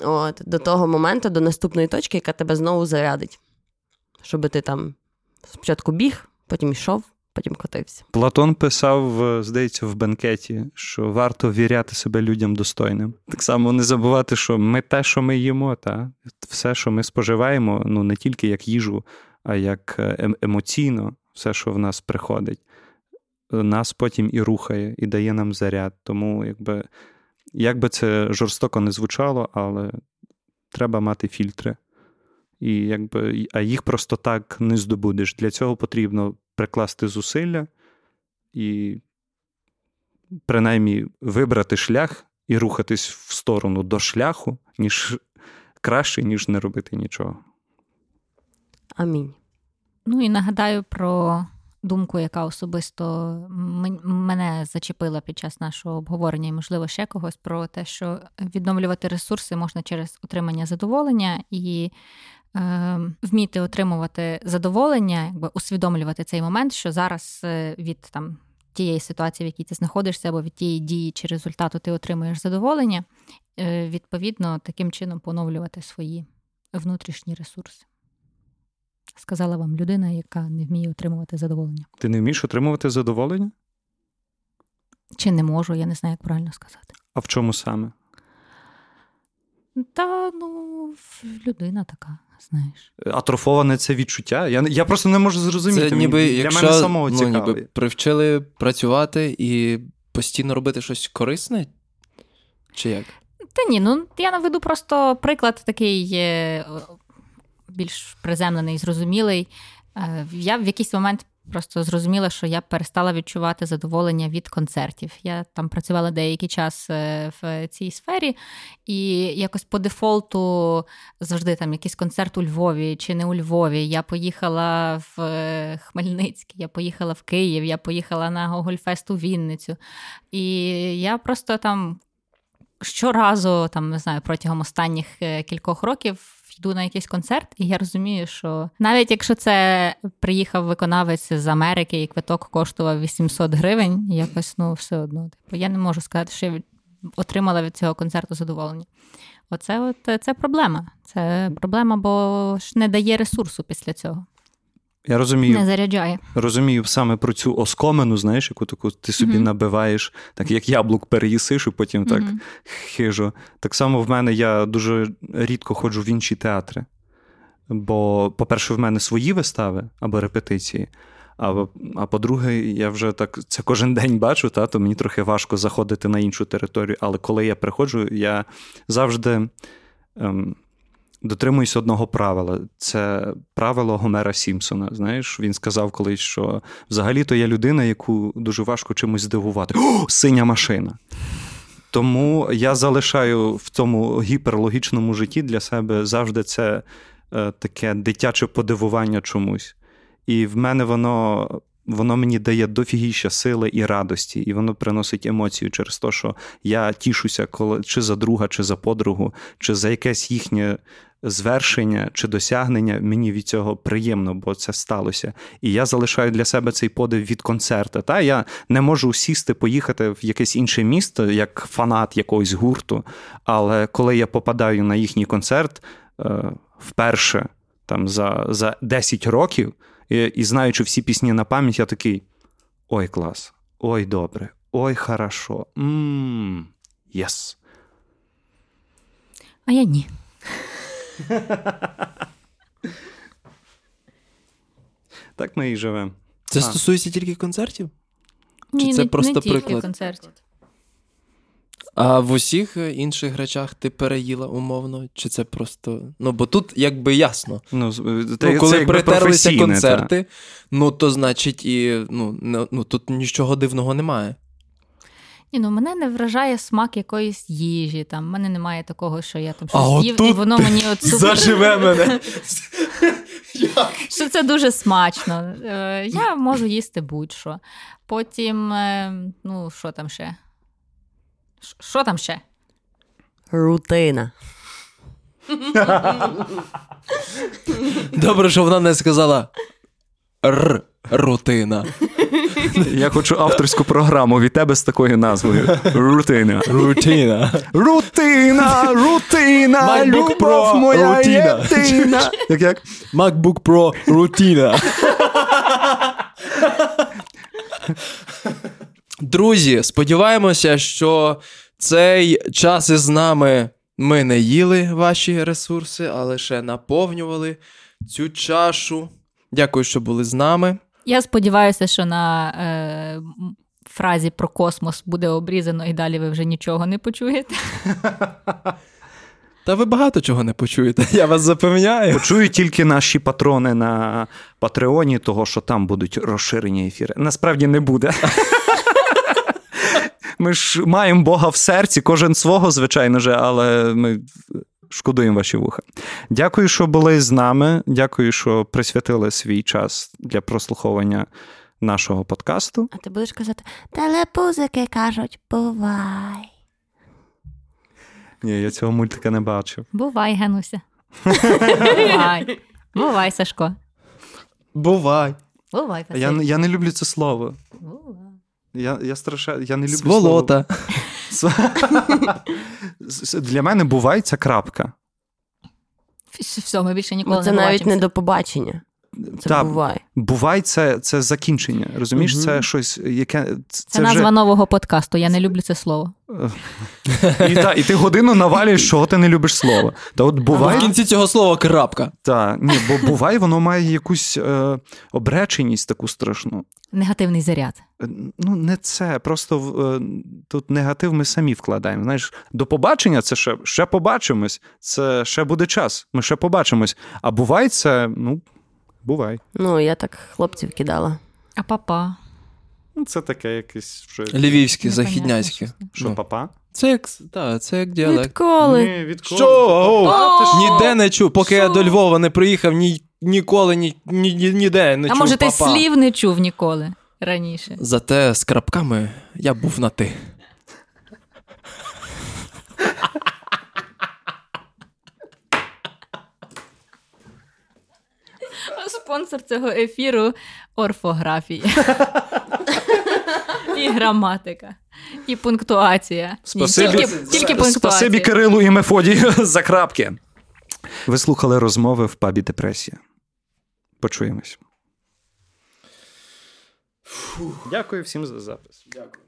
От, до того моменту, до наступної точки, яка тебе знову зарядить. Щоб ти там спочатку біг, потім йшов, потім котився. Платон писав, здається, в «Бенкеті», що варто ввіряти себе людям достойним. Так само не забувати, що ми те, що ми їмо, та все, що ми споживаємо, ну не тільки як їжу, а як емоційно все, що в нас приходить, нас потім і рухає, і дає нам заряд. Тому, якби, як би це жорстоко не звучало, але треба мати фільтри. І якби, а їх просто так не здобудеш. Для цього потрібно прикласти зусилля і принаймні вибрати шлях і рухатись в сторону до шляху, ніж краще, ніж не робити нічого. Амінь. Ну і нагадаю про думку, яка особисто мене зачепила під час нашого обговорення і, можливо, ще когось, про те, що відновлювати ресурси можна через отримання задоволення і е, вміти отримувати задоволення, якби усвідомлювати цей момент, що зараз від там тієї ситуації, в якій ти знаходишся, або від тієї дії чи результату ти отримуєш задоволення, е, відповідно, таким чином поновлювати свої внутрішні ресурси. Сказала вам людина, яка не вміє отримувати задоволення. Ти не вмієш отримувати задоволення? Чи не можу, я не знаю, як правильно сказати. А в чому саме? Та, ну, людина така, знаєш. Атрофоване це відчуття? Я, я просто не можу зрозуміти. Це ніби, Для якщо, мене самого цікаво. Ну, ніби привчили працювати і постійно робити щось корисне? Чи як? Та ні, ну, я наведу просто приклад такий... більш приземлений, зрозумілий. Я в якийсь момент просто зрозуміла, що я перестала відчувати задоволення від концертів. Я там працювала деякий час в цій сфері, і якось по дефолту завжди там якийсь концерт у Львові чи не у Львові. Я поїхала в Хмельницький, я поїхала в Київ, я поїхала на Гогольфест у Вінницю. І я просто там щоразу, там, не знаю, протягом останніх кількох років йду на якийсь концерт, і я розумію, що навіть якщо це приїхав виконавець з Америки, і квиток коштував вісімсот гривень, якось, ну, все одно. Типу, я не можу сказати, що я отримала від цього концерту задоволення. Оце от, це проблема. Це проблема, бо ж не дає ресурсу після цього. Я розумію. Не заряджає. Розумію саме про цю оскомину, знаєш, яку таку ти собі mm-hmm. набиваєш, так як яблук переїсиш і потім mm-hmm. так хижо. Так само в мене, я дуже рідко ходжу в інші театри. Бо, по-перше, в мене свої вистави або репетиції, а, а по-друге, я вже так це кожен день бачу, та, то мені трохи важко заходити на іншу територію. Але коли я приходжу, я завжди... Ем, дотримуюсь одного правила. Це правило Гомера Сімпсона. Знаєш, він сказав колись, що взагалі-то я людина, яку дуже важко чимось здивувати. О, синя машина! Тому я залишаю в тому гіперлогічному житті для себе завжди це е, таке дитяче подивування чомусь. І в мене воно, воно мені дає дофігіща сили і радості. І воно приносить емоцію через те, що я тішуся коли, чи за друга, чи за подругу, чи за якесь їхнє звершення чи досягнення, мені від цього приємно, бо це сталося. І я залишаю для себе цей подив від концерта. Та я не можу сісти, поїхати в якесь інше місто, як фанат якогось гурту, але коли я попадаю на їхній концерт е, вперше там, за, за десять років, і, і знаючи всі пісні на пам'ять, я такий, ой, клас, ой, добре, ой, хорошо, ммм, єс. А я ні. Так ми і живемо. Це а. стосується тільки концертів? Ні, чи це не, просто не тільки приклад? Концертів. А в усіх інших речах ти переїла умовно? Чи це просто... Ну, бо тут якби ясно. Ну, ти, ну, коли притерлися концерти, та. ну, то значить і... Ну, ну, тут нічого дивного немає. Ні, ну мене не вражає смак якоїсь їжі, там, в мене немає такого, що я там щось їв, і воно мені от супер... заживе мене. Що це дуже смачно. Я можу їсти будь-що. Потім, ну, що там ще? Що там ще? Рутина. Добре, що вона не сказала р. Рутина. Я хочу авторську програму від тебе з такою назвою. Рутина. Рутина. Рутина, рутина, любов моя єдина. Як-як? MacBook Pro рутина. Друзі, сподіваємося, що цей час із нами ми не їли ваші ресурси, а лише наповнювали цю чашу. Дякую, що були з нами. Я сподіваюся, що на е, фразі про космос буде обрізано, і далі ви вже нічого не почуєте. Та ви багато чого не почуєте, я вас запевняю. Почують тільки наші патрони на Патреоні, того, що там будуть розширені ефіри. Насправді не буде. Ми ж маємо Бога в серці, кожен свого, звичайно же, але ми шкодуємо ваші вуха. Дякую, що були з нами. Дякую, що присвятили свій час для прослуховування нашого подкасту. А ти будеш казати, телепузики кажуть, бувай. Ні, я цього мультика не бачив. Бувай, Гануся. Бувай. Бувай, Сашко. Бувай. Бувай, я, я не люблю це слово. Бувай. Я, я страшаю, я не люблю Сволота. Слово. Сволота. Для мене буває ця крапка. Все, ми більше ніколи ми це не бачимося. Це навіть не до побачення. Це та, бувай. Бувай це, це закінчення, розумієш? Угу. Це щось, яке... Це, це назва вже... нового подкасту, я не люблю це слово. І, та, і ти годину навалюєш, чого ти не любиш слово. Та от бувай... В кінці цього слова крапка. Так, ні, бо бувай, воно має якусь е, обреченість таку страшну. Негативний заряд. Ну, не це, просто е, тут негатив ми самі вкладаємо. Знаєш, до побачення це ще, ще побачимось, це ще буде час, ми ще побачимось. А бувай це, ну... Бувай. Ну, я так хлопців кидала. А папа? Це таке якесь... Що... Львівське, західняцьке. Що, папа? Це як, та, це як діалект. Відколи? Ні, відколи. Що? Ніде не чув. Поки я до Львова не приїхав, ні, ніколи, ні, ні, ні, ніде не а чув. А може папа. Ти слів не чув ніколи раніше? Зате з крапками я був на ти. Спонсор цього ефіру – орфографія. І граматика. І пунктуація. Спасибі, Ні, тільки, тільки пунктуація. Спасибі Кирилу і Мефодію за крапки. Ви слухали розмови в пабі Депресія. Почуємось. Фух. Дякую всім за запис. Дякую.